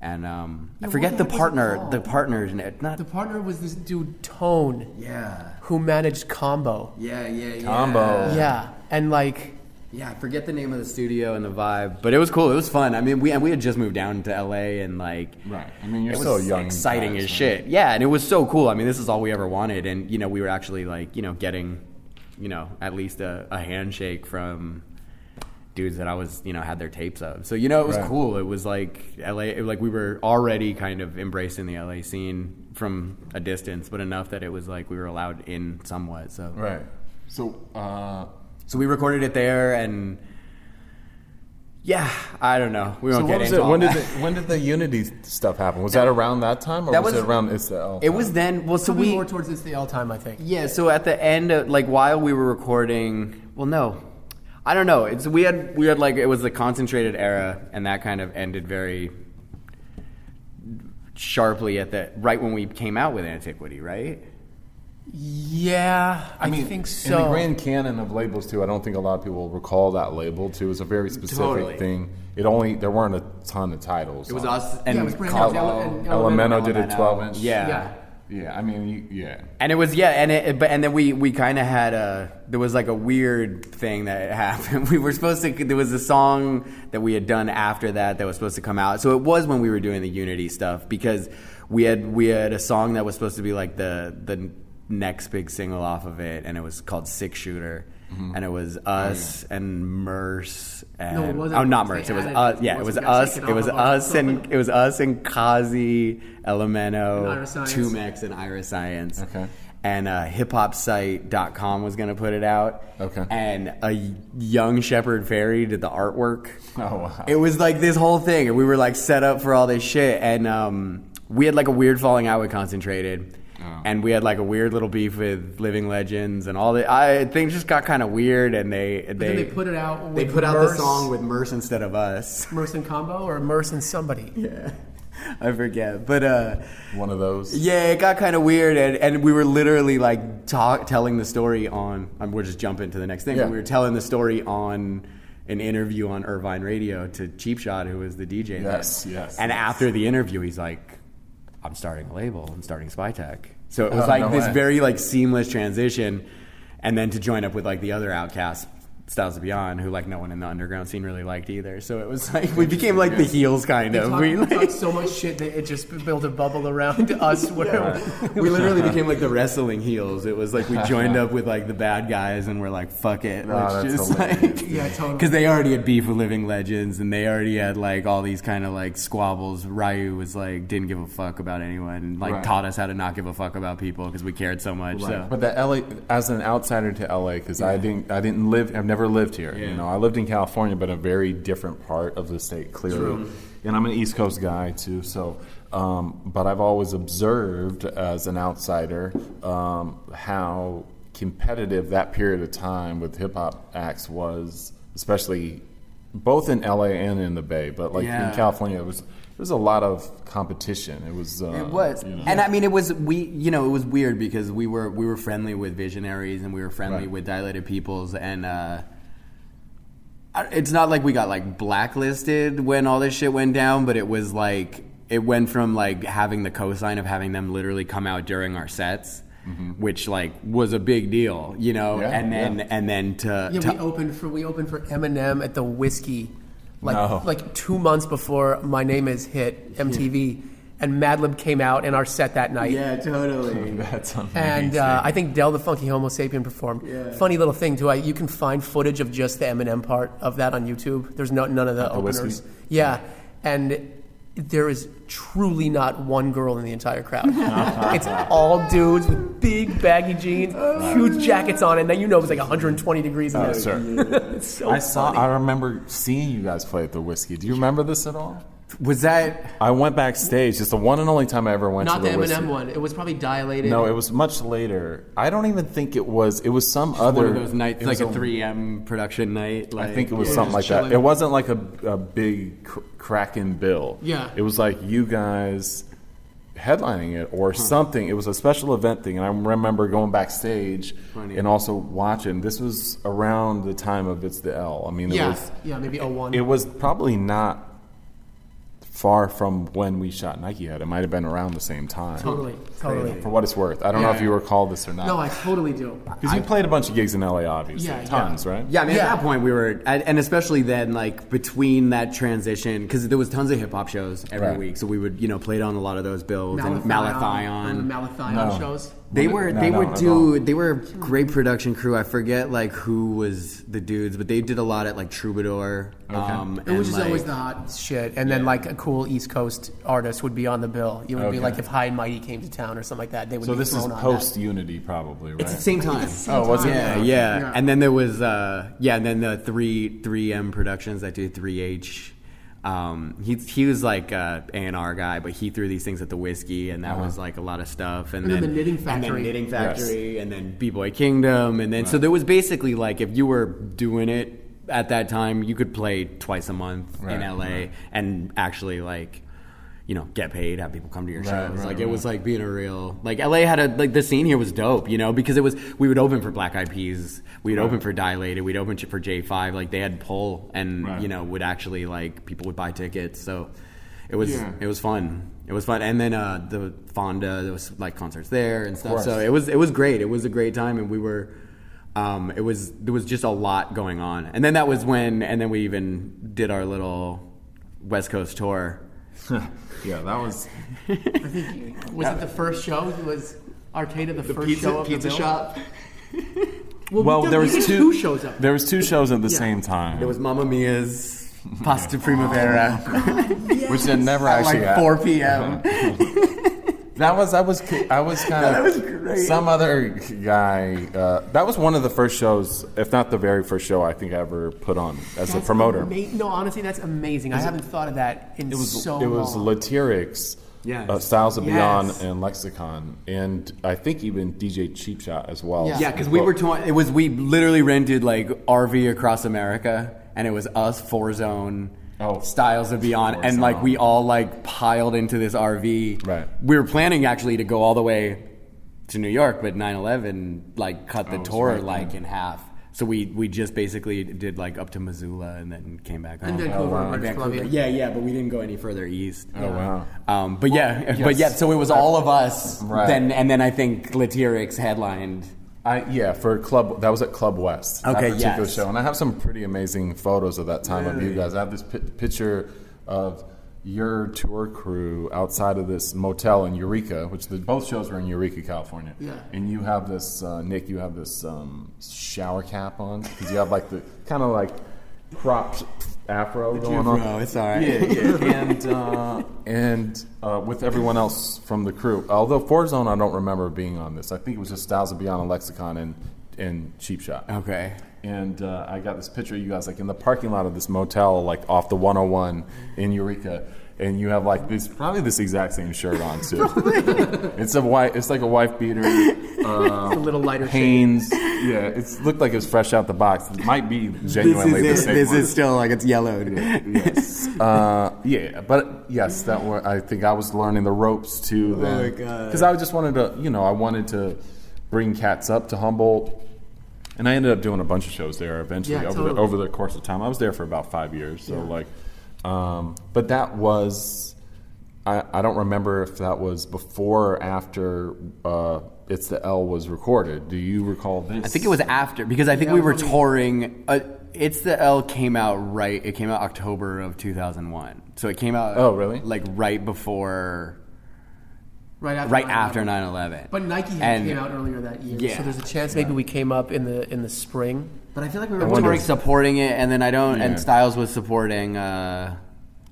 And um, yeah, I forget the partner. The partner's not the partner was this dude Tone. Yeah. Who managed Combo. Yeah, yeah, yeah. Combo. Yeah. And like yeah, I forget the name of the studio and the vibe, but it was cool. It was fun. I mean, we we had just moved down to L A and like, right. I mean, you're it was so young, exciting guys, as shit. Right? Yeah, and it was so cool. I mean, this is all we ever wanted, and you know, we were actually like, you know, getting, you know, at least a, a handshake from dudes that I was, you know, had their tapes of. So you know, it was right. cool. It was like L A, it, like we were already kind of embracing the L A scene from a distance, but enough that it was like we were allowed in somewhat. So right. So. uh So we recorded it there, and yeah, I don't know. We won't so get into it. All when that. Did the, when did the Unity stuff happen? Was that, that around that time, or that was, was it around Israel? It time? Was then. Well, so Probably we more towards Israel time, I think. Yeah. So at the end, of, like while we were recording, well, no, I don't know. It's we had we had like it was the concentrated era, and that kind of ended very sharply at the right when we came out with Antiquity, right? Yeah, I, I mean, think so. In the grand canon of labels, too, I don't think a lot of people recall that label, too. It's a very specific totally. thing. It only there weren't a ton of titles. It was us and Elemento did a twelve inch. Yeah. yeah, yeah. I mean, you, yeah. And it was yeah, and it but and then we we kind of had a there was like a weird thing that happened. We were supposed to there was a song that we had done after that that was supposed to come out. So it was when we were doing the Unity stuff because we had we had a song that was supposed to be like the the. next big single off of it, and it was called Six Shooter, mm-hmm. and it was us oh, yeah. and Merce and no, it wasn't. Oh, not Merce. It was us. Yeah, it was us. It was us and it was us and Kazi, Elemento, Tumex, and Iris Science. Okay. And uh, hip hop site dot com was going to put it out. Okay. And a young Shepard Fairey did the artwork. Oh wow! It was like this whole thing, and we were like set up for all this shit, and um, we had like a weird falling out with Concentrated. Oh. And we had like a weird little beef with Living Legends and all the I things just got kind of weird and they they, then they put it out with they put Merce, out the song with Merce instead of us Merce and Combo or Merce and somebody yeah I forget but uh, one of those yeah it got kind of weird and, and we were literally like talk, telling the story on um, we're just jumping to the next thing yeah. but we were telling the story on an interview on Irvine Radio to Cheap Shot who was the D J yes then. yes and yes. After the interview he's like, I'm starting a label. I'm starting Spytech. So it was oh, like no this way. very like seamless transition, and then to join up with like the other Outcasts, Styles of Beyond, who like no one in the underground scene really liked either. So it was like we became like the heels kind they of. Talk, we like, talked so much shit that it just built a bubble around us. Where yeah. we literally became like the wrestling heels. It was like we joined up with like the bad guys, and we're like, fuck it, let's oh, just hilarious. like yeah, totally. Because they already had beef with Living Legends, and they already had like all these kind of like squabbles. Ryu was like didn't give a fuck about anyone, like right. taught us how to not give a fuck about people because we cared so much. Right. So. But the L A, as an outsider to L A, because yeah. I didn't, I didn't live. I've never lived here. Yeah. You know, I lived in California, but a very different part of the state, clearly. True. And I'm an East Coast guy too. So, um, but I've always observed as an outsider um, how competitive that period of time with hip hop acts was, especially both in L A and in the Bay. But like yeah. in California, it was there was a lot of competition. It was. Uh, it was, you know. And I mean, it was we. You know, it was weird because we were we were friendly with Visionaries and we were friendly right. with Dilated Peoples, and uh, it's not like we got like blacklisted when all this shit went down, but it was like it went from like having the cosign of having them literally come out during our sets. Mm-hmm. Which like was a big deal, you know, yeah, and then yeah. and then to yeah, to, we opened for we opened for Eminem at the Whiskey, like no. like two months before My Name Is hit M T V, yeah. and Madlib came out in our set that night. Yeah, totally. That's amazing. And uh, I think Del the Funky Homo Sapien performed. Yeah. Funny little thing too. I, you can find footage of just the Eminem part of that on YouTube. There's no, none of the Not openers. The yeah, and there is truly not one girl in the entire crowd. It's all dudes with big baggy jeans, oh, huge jackets on, and then you know it was like one hundred twenty degrees in oh, there. Sure. It's so I saw. Funny. I remember seeing you guys play at the Whiskey. Do you remember this at all? Was that... I went backstage. It's the one and only time I ever went to the Whiskey. Not the Eminem one. It was probably Dilated. No, it was much later. I don't even think it was... It was some other... One of those nights, like a three M production night. Like, I think it was something like that. It wasn't like a, a big cr- cracking bill. Yeah. It was like you guys headlining it or huh. something. It was a special event thing. And I remember going backstage Funny. and also watching. This was around the time of It's the L. I mean, it yeah. was... Yeah, maybe oh one. It was probably not... far from when we shot Nike Head. It might have been around the same time. Totally, totally. For what it's worth. I don't yeah. know if you recall this or not. No, I totally do. Because you played a bunch of gigs in L A, obviously. Yeah, tons, yeah. right? Yeah, I mean, yeah. at that point we were... And especially then, like, between that transition, because there was tons of hip-hop shows every right. week, so we would, you know, play on a lot of those bills. Malathion. And Malathion. Malathion no. shows. They were no, they no, were do they were a great production crew. I forget like who was the dudes, but they did a lot at like Troubadour. Okay. Um, and which is like, always the hot shit. And yeah. then like a cool East Coast artist would be on the bill. It would okay. be like if High and Mighty came to town or something like that. They would. So be this is post Unity, probably. Right? It's the same time. The same oh, was it? Yeah, yeah, yeah. And then there was uh, yeah, and then the three three M Productions that did three H. Um, he he was like a A and R guy, but he threw these things at the Whiskey, and that uh-huh. was like a lot of stuff. And, and then, then the Knitting Factory, and then Knitting Factory, yes. and then B-Boy Kingdom, and then right. so there was basically like if you were doing it at that time, you could play twice a month right, in L A right. and actually like you know get paid, have people come to your right, shows. Right, like right. it was like being a real like L A had a like the scene here was dope, you know, because it was we would open for Black Eyed Peas, we'd right. open for Dilated, we'd open for J five, like they had pull and right. you know would actually like people would buy tickets, so it was yeah. it was fun, it was fun, and then uh, the Fonda there was like concerts there and stuff, so it was it was great, it was a great time, and we were. Um, it was there was just a lot going on, and then that was when, and then we even did our little West Coast tour. yeah, that was. I think was it the first show? It was Arcata the, the first pizza, show of pizza the pizza shop? well, well we there was two, two shows. Up. There was two shows at the yeah. same time. There was Mamma Mia's Pasta Primavera, oh, yes. which then never at actually like four p.m. Uh-huh. That was, I was, I was kind no, of, some other guy, uh, that was one of the first shows, if not the very first show I think I ever put on as that's a promoter. Ama- no, honestly, that's amazing. I haven't thought of that in it was, so it long. It was Latyrix, yes. uh, Styles of yes. Beyond, and Lexicon, and I think even D J Cheap Shot as well. Yeah, because yeah, we were, ta- it was, we literally rented like R V across America, and it was us, Four Zone. Oh, Styles of Beyond, and like we all like piled into this R V. Right. We were planning actually to go all the way to New York, but nine eleven like cut the oh, tour right, like yeah. in half. So we, we just basically did like up to Missoula and then came back home. And then oh, wow. Vancouver. Yeah, yeah, but we didn't go any further east. Oh wow. Um, but yeah, well, yes. but yeah. So it was all of us. Right. Then and then I think Latyrix headlined. I, yeah, for Club, that was at Club West. Okay, that particular yes. show, and I have some pretty amazing photos of that time really? of you guys. I have this p- picture of your tour crew outside of this motel in Eureka, which the, both shows were in Eureka, California. Yeah. And you have this, uh, Nick, you have this um, shower cap on because you have like the kind of like cropped afro the going on. No, it's all right. Yeah, yeah. and uh, and uh, with everyone else from the crew, although Four Zone, I don't remember being on this. I think it was just Styles of Beyond, and Lexicon, and and Cheap Shot. Okay. And uh, I got this picture of you guys like in the parking lot of this motel, like off the one oh one in Eureka, and you have like this probably this exact same shirt on too. it's a white, it's like a wife beater. Uh, it's a little lighter Hanes. Shade. Yeah, it's looked like it's fresh out the box. It might be genuinely the same. This is still like it's yellowed. Yeah, yes. Uh, yeah, but yes, that were, I think I was learning the ropes too. Oh then. my god! Because I just wanted to, you know, I wanted to bring cats up to Humboldt, and I ended up doing a bunch of shows there eventually yeah, over totally. the, over the course of time. I was there for about five years. So yeah. like, um, but that was. I, I don't remember if that was before or after uh, It's the L was recorded. Do you recall this? I think it was after because I think yeah, we were touring. Uh, It's the L came out right. It came out October of two thousand one. So it came out. Oh, really? Like right before Right after, right nine eleven. After nine eleven. But Nike had and, came out earlier that year, yeah. So there's a chance maybe we came up in the in the spring. But I feel like we were touring, supporting it, and then I don't. Yeah. And Styles was supporting. Uh,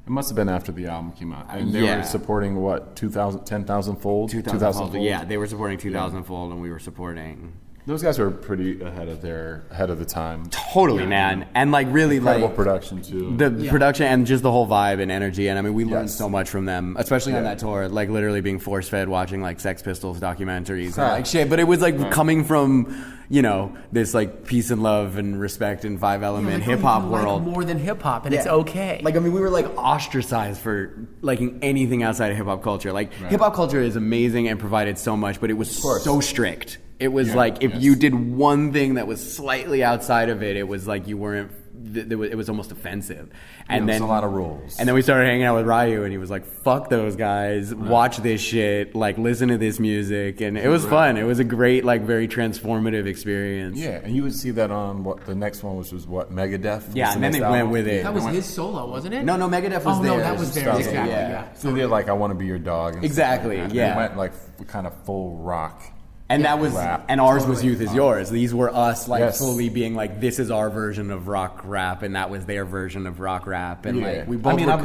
it must have been after the album came out, and they yeah. were supporting what two thousand, ten thousand fold, two thousand fold. Yeah, they were supporting two thousand yeah. fold, and we were supporting. Those guys were pretty ahead of their ahead of the time. Totally, yeah. man, and like really incredible like production too. The yeah. production and just the whole vibe and energy. And I mean, we yes. learned so much from them, especially yeah. on that tour. Like literally being force fed watching like Sex Pistols documentaries, and like shit. But it was like right. coming from you know this like peace and love and respect and five element yeah, like, hip hop world like more than hip hop, and yeah. it's okay. Like I mean, we were like ostracized for liking anything outside of hip hop culture. Like right. hip hop culture is amazing and provided so much, but it was so strict. It was yeah, like if yes. you did one thing that was slightly outside of it, it was like you weren't. Th- th- it was almost offensive. And yeah, then was a lot of rules. And then we started hanging out with Ryu, and he was like, "Fuck those guys! Right. Watch this shit! Like, listen to this music!" And it was right. fun. It was a great, like, very transformative experience. Yeah, and you would see that on what the next one, which was what Megadeth. Was yeah, the and then they album. Went with it. That was his solo, wasn't it? No, no, Megadeth was oh, there. Oh no, that was there. Exactly. Yeah. yeah. So they're like, "I want to be your dog." And exactly. Like yeah. They went like f- kind of full rock. And yeah, that was, rap. And ours totally. Was Youth Is Yours. These were us, like, yes. fully being like, this is our version of rock rap, and that was their version of rock rap, and yeah. like, we both. I mean, were,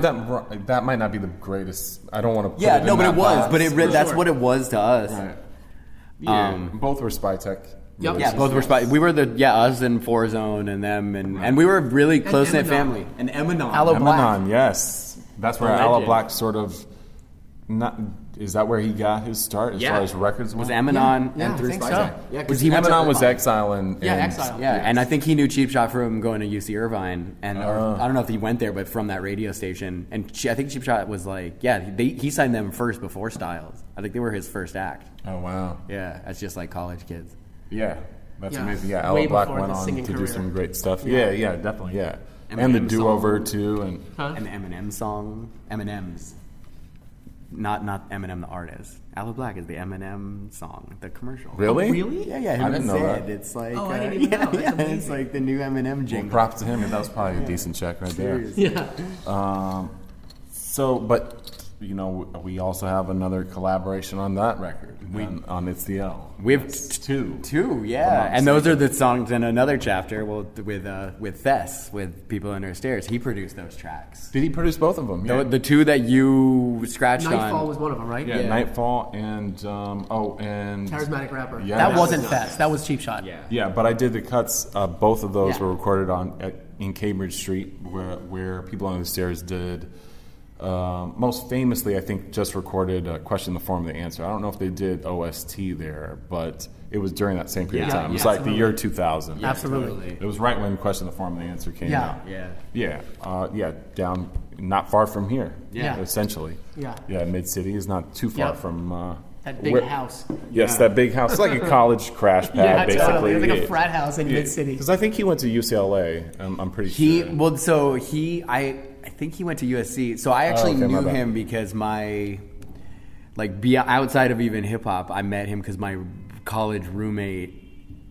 that, that might not be the greatest. I don't want to. Put yeah, it no, in but that it was, box, but it re- that's sure. what it was to us. Right. Yeah, um, both were Spy Tech. Yep. Yeah, both were Spy. We were the yeah us and four zone and them and right. and we were really close knit family. And Eminem, Aloe Black. Yes, that's where Aloe Black sort of not. Is that where he got his start as yeah. far as records went? Was Eminem yeah. and yeah, Spy so. Yeah, because Eminem was Exile and... Yeah, Exile. Yeah, yes. And I think he knew Cheap Shot from going to U C Irvine. And uh. or, I don't know if he went there, but from that radio station. And I think Cheap Shot was like... Yeah, they, he signed them first before Styles. I think they were his first act. Oh, wow. Yeah, that's just like college kids. Yeah, that's yeah. amazing. Yeah, Aloe Black went on to career. Do some great stuff. Yeah, yeah, yeah definitely. Yeah, Eminem and the do-over, song. Too. And huh? An Eminem song. M and M's. Not not Eminem the artist. Aloe Black is the Eminem song, the commercial. Really? Really? Yeah, yeah. Him I didn't know Zed. That. It's like, oh, uh, I didn't even yeah, know. That's yeah, it's like the new Eminem jingle. Well, props to him. That was probably yeah. a decent check right Seriously. There. Yeah. Um. So, but you know, we also have another collaboration on that record. We on, on It's the L. We have t- two, two, yeah. And those are the songs in another chapter. Well, with uh, with Thess, with People Under Stairs. He produced those tracks. Did he produce both of them? Yeah. The, the two that you scratched Nightfall on. Nightfall was one of them, right? Yeah, yeah. Nightfall and um, oh, and Charismatic Rapper. Yeah, that wasn't Thess. That was Cheap Shot. Yeah, yeah. But I did the cuts. Uh, both of those yeah. were recorded on at, in Cambridge Street, where where People Under Stairs did. Um, most famously, I think, just recorded uh, Question the Form of the Answer. I don't know if they did O S T there, but it was during that same period yeah, of time. Yeah, it was absolutely. Like the year two thousand. Yeah, absolutely. It was right when Question the Form of the Answer came yeah. out. Yeah, yeah. Uh, yeah, down not far from here, yeah. essentially. Yeah, yeah. Mid-City is not too far yep. from... Uh, that big where, house. Yes, yeah. that big house. It's like a college crash pad, yeah, basically. It's like a frat house in yeah. Mid-City. Because I think he went to U C L A, I'm, I'm pretty he, sure. Well, so he... I. I think he went to U S C. So I actually oh, okay, knew him because my, like, be outside of even hip hop, I met him because my college roommate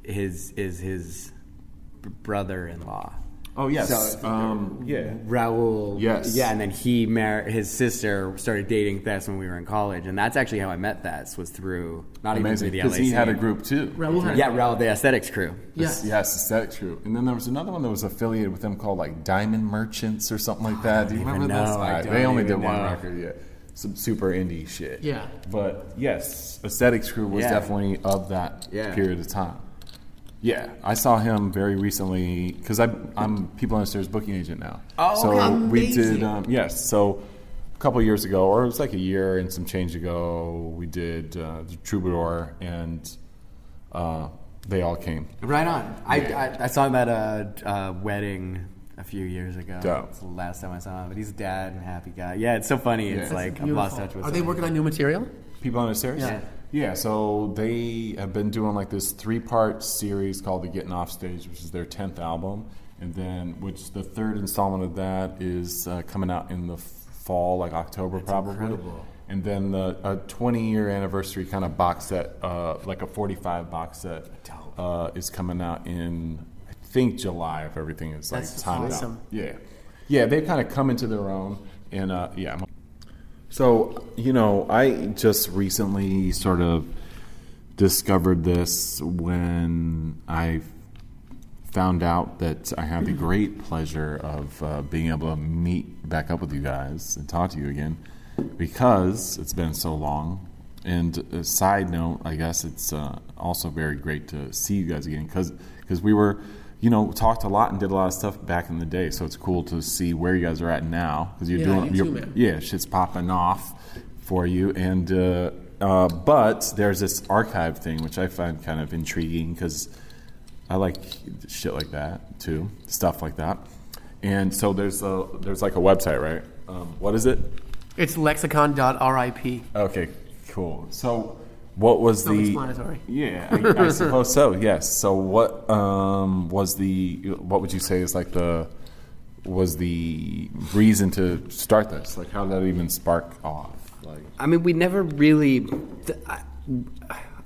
his is his brother-in-law. Oh yes, so, um, yeah, Raul. Yes, yeah, and then he married his sister. Started dating Thess when we were in college, and that's actually how I met Thess was through not Amazing. Even through the L A because he had a group too. Raul had yeah, Raul, the Aesthetics Crew. Yes, yes, Aesthetics Crew. And then there was another one that was affiliated with them called like Diamond Merchants or something like that. Do you remember this? Right. They only did know. One record. Yeah, some super indie shit. Yeah, but yes, Aesthetics Crew was yeah. definitely of that yeah. period of time. Yeah, I saw him very recently because I'm People on the Stairs booking agent now. Oh, so amazing. We did um, yes. So a couple of years ago, or it was like a year and some change ago, we did uh, the Troubadour, and uh, they all came. Right on. I yeah. I, I saw him at a, a wedding a few years ago. Dope. That's the last time I saw him. But he's a dad and a happy guy. Yeah, it's so funny. Yeah. It's That's like I've lost touch with. Are they working on new material? People on the Stairs. Yeah. Yeah, so they have been doing like this three-part series called The Getting Off Stage, which is their tenth album, and then which the third installment of that is uh, coming out in the fall, like October That's probably. Incredible. And then the, a twenty-year anniversary kind of box set, uh, like a forty-five box set, uh, is coming out in I think July if everything is like timed awesome. Out. Yeah, yeah, they've kind of come into their own, and uh, yeah. So, you know, I just recently sort of discovered this when I found out that I had the great pleasure of uh, being able to meet back up with you guys and talk to you again, because it's been so long. And a side note, I guess it's uh, also very great to see you guys again, because because we were, you know, talked a lot and did a lot of stuff back in the day. So it's cool to see where you guys are at now, because you're yeah, doing, you you're, too, yeah, shit's popping off for you. And uh, uh, but there's this archive thing which I find kind of intriguing, because I like shit like that too, stuff like that. And so there's a there's like a website, right? Um, what is it? It's lexicon dot R I P. Okay. Cool. So what was the... Self-explanatory. Yeah, I, I suppose so, yes. So what um, was the... What would you say is like the... Was the reason to start this? Like, how did that even spark off? Like, I mean, we never really... I,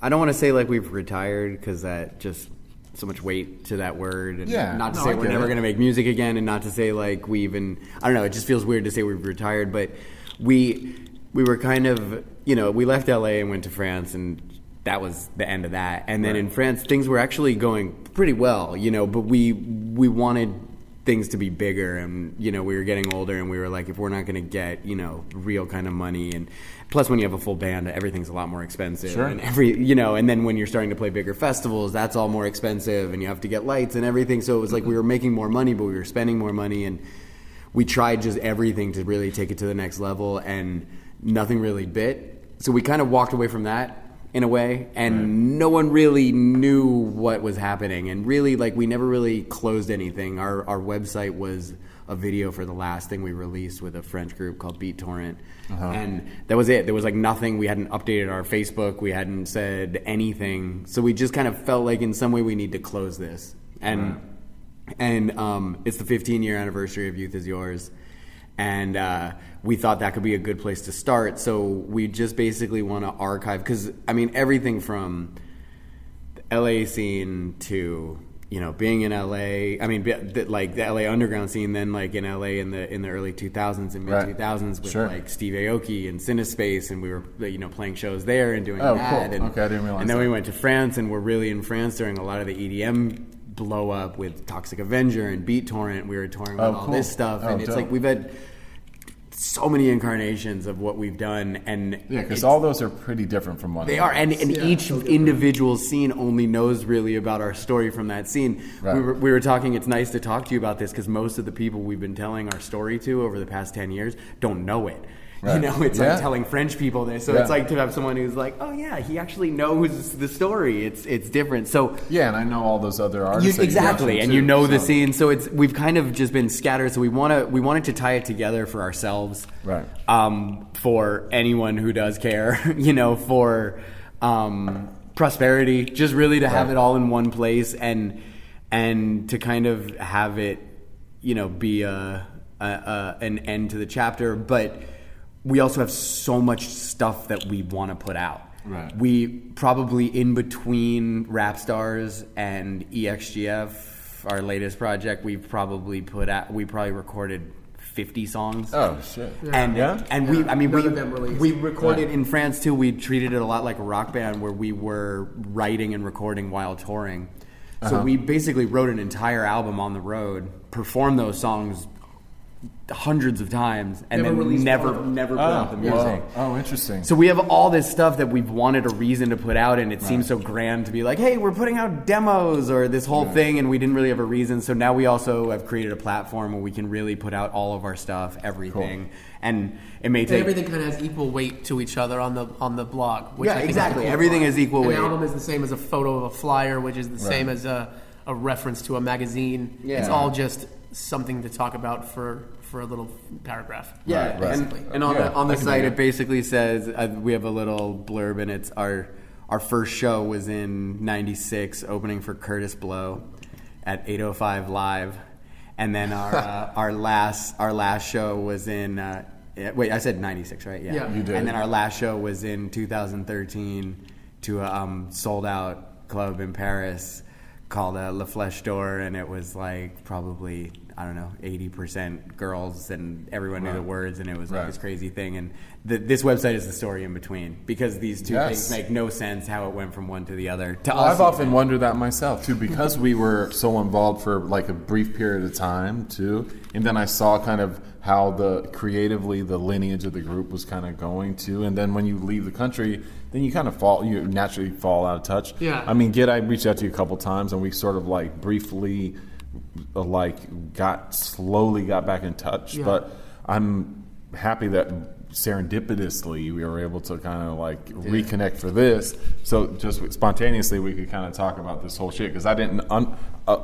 I don't want to say like we've retired, because that just... so much weight to that word, and yeah, not to no, say we're never going to make music again, and not to say like we even... I don't know, it just feels weird to say we've retired, but we... We were kind of, you know, we left L A and went to France, and that was the end of that. And then right. in France, things were actually going pretty well, you know, but we we wanted things to be bigger, and, you know, we were getting older, and we were like, if we're not going to get, you know, real kind of money, and plus when you have a full band, everything's a lot more expensive. Sure. And every, you know, and then when you're starting to play bigger festivals, that's all more expensive, and you have to get lights and everything. So it was like we were making more money, but we were spending more money, and we tried just everything to really take it to the next level, and... nothing really bit. So we kind of walked away from that in a way, and right. no one really knew what was happening. And really, like, we never really closed anything. Our our website was a video for the last thing we released with a French group called Beat Torrent. Uh-huh. And that was it. There was like nothing. We hadn't updated our Facebook. We hadn't said anything. So we just kind of felt like in some way we need to close this. And right. and um, it's the fifteen year anniversary of Youth Is Yours. And uh, we thought that could be a good place to start. So we just basically want to archive, because, I mean, everything from the L A scene to, you know, being in L A. I mean, like the L A underground scene, then like in L A in the in the early two thousands and mid two thousands with sure. like Steve Aoki and Cinespace, and we were, you know, playing shows there and doing oh, that. Cool. And, okay, I didn't realize and then that. We went to France, and we're really in France during a lot of the E D M blow up with Toxic Avenger and Beat Torrent. We were touring with oh, all cool. this stuff, oh, and it's dope. Like we've had so many incarnations of what we've done, and yeah, because all those are pretty different from one. They another. Are, and, and yeah, each individual scene only knows really about our story from that scene. Right. We were we were talking. It's nice to talk to you about this, because most of the people we've been telling our story to over the past ten years don't know it. Right. You know, it's yeah. like telling French people this. So yeah. it's like to have someone who's like, oh, yeah, he actually knows the story. It's it's different. So yeah, and I know all those other artists. You, exactly, and too, you know so. The scene. So it's we've kind of just been scattered. So we want to we wanted to tie it together for ourselves. Right. Um, for anyone who does care, you know, for um, prosperity, just really to right. have it all in one place, and and to kind of have it, you know, be a, a, a an end to the chapter, but we also have so much stuff that we want to put out. Right. We probably, in between Rap Stars and E X G F, our latest project, we've probably put out, we probably recorded fifty songs. Oh shit! Yeah. And yeah? and yeah. we, I mean, None we we recorded yeah. in France too. We treated it a lot like a rock band, where we were writing and recording while touring. So uh-huh. we basically wrote an entire album on the road, performed those songs hundreds of times, and never then never them. never put oh, out the music. Oh, oh, interesting. So we have all this stuff that we've wanted a reason to put out, and it right. seems so grand to be like, hey, we're putting out demos or this whole yeah. thing, and we didn't really have a reason. So now we also have created a platform where we can really put out all of our stuff, everything. Cool. And it may take... And everything kind of has equal weight to each other on the on the blog. Which yeah, I think exactly. is cool everything blog. Is equal An weight. An album is the same as a photo of a flyer, which is the right. same as a, a reference to a magazine. Yeah. It's all just... something to talk about for, for a little paragraph. Yeah, right, basically. And, and on yeah, the on the site, it basically says uh, we have a little blurb, and it's our our first show was in ninety-six, opening for Curtis Blow at eight oh five Live, and then our uh, our last our last show was in uh, wait I said ninety-six right yeah. yeah you did. And then our last show was in two thousand thirteen to a um, sold out club in Paris. called a La Flèche d'Or, and it was like probably, I don't know, eighty percent girls, and everyone right. knew the words, and it was right. like this crazy thing. And the, this website is the story in between, because these two yes. things make no sense how it went from one to the other. To well, I've often and, wondered that myself, too, because we were so involved for like a brief period of time, too. And then I saw kind of how the creatively the lineage of the group was kind of going, too. And then when you leave the country, then you kind of fall, you naturally fall out of touch. Yeah. I mean, Gid, I reached out to you a couple times, and we sort of like briefly... like got slowly got back in touch, yeah. but I'm happy that serendipitously we were able to kind of like yeah. reconnect for this. So just spontaneously we could kind of talk about this whole shit, because I didn't, un, uh,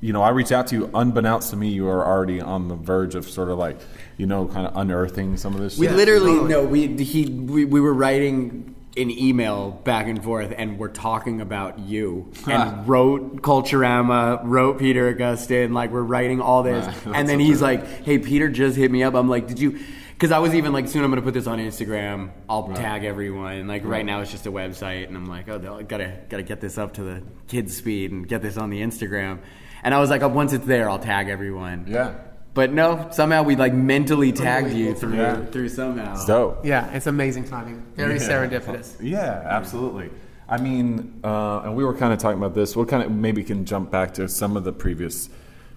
you know, I reached out to you unbeknownst to me. You were already on the verge of sort of like, you know, kind of unearthing some of this. We shit. literally no, we he we, we were writing an email back and forth, and we're talking about you, and wrote Culturama, wrote Peter Augustine, like we're writing all this, nah, and then he's weird. Like, hey, Peter just hit me up. I'm like, did you, because I was even like, soon I'm going to put this on Instagram, I'll right. tag everyone, like right. right now it's just a website, and I'm like, oh, I gotta, gotta get this up to the kids' speed, and get this on the Instagram, and I was like, oh, once it's there, I'll tag everyone. Yeah. But no, somehow we like mentally tagged you through yeah. through somehow. It's dope. Yeah, it's amazing timing. Very yeah. serendipitous. Yeah, absolutely. I mean, uh, and we were kind of talking about this. We'll kind of maybe can jump back to some of the previous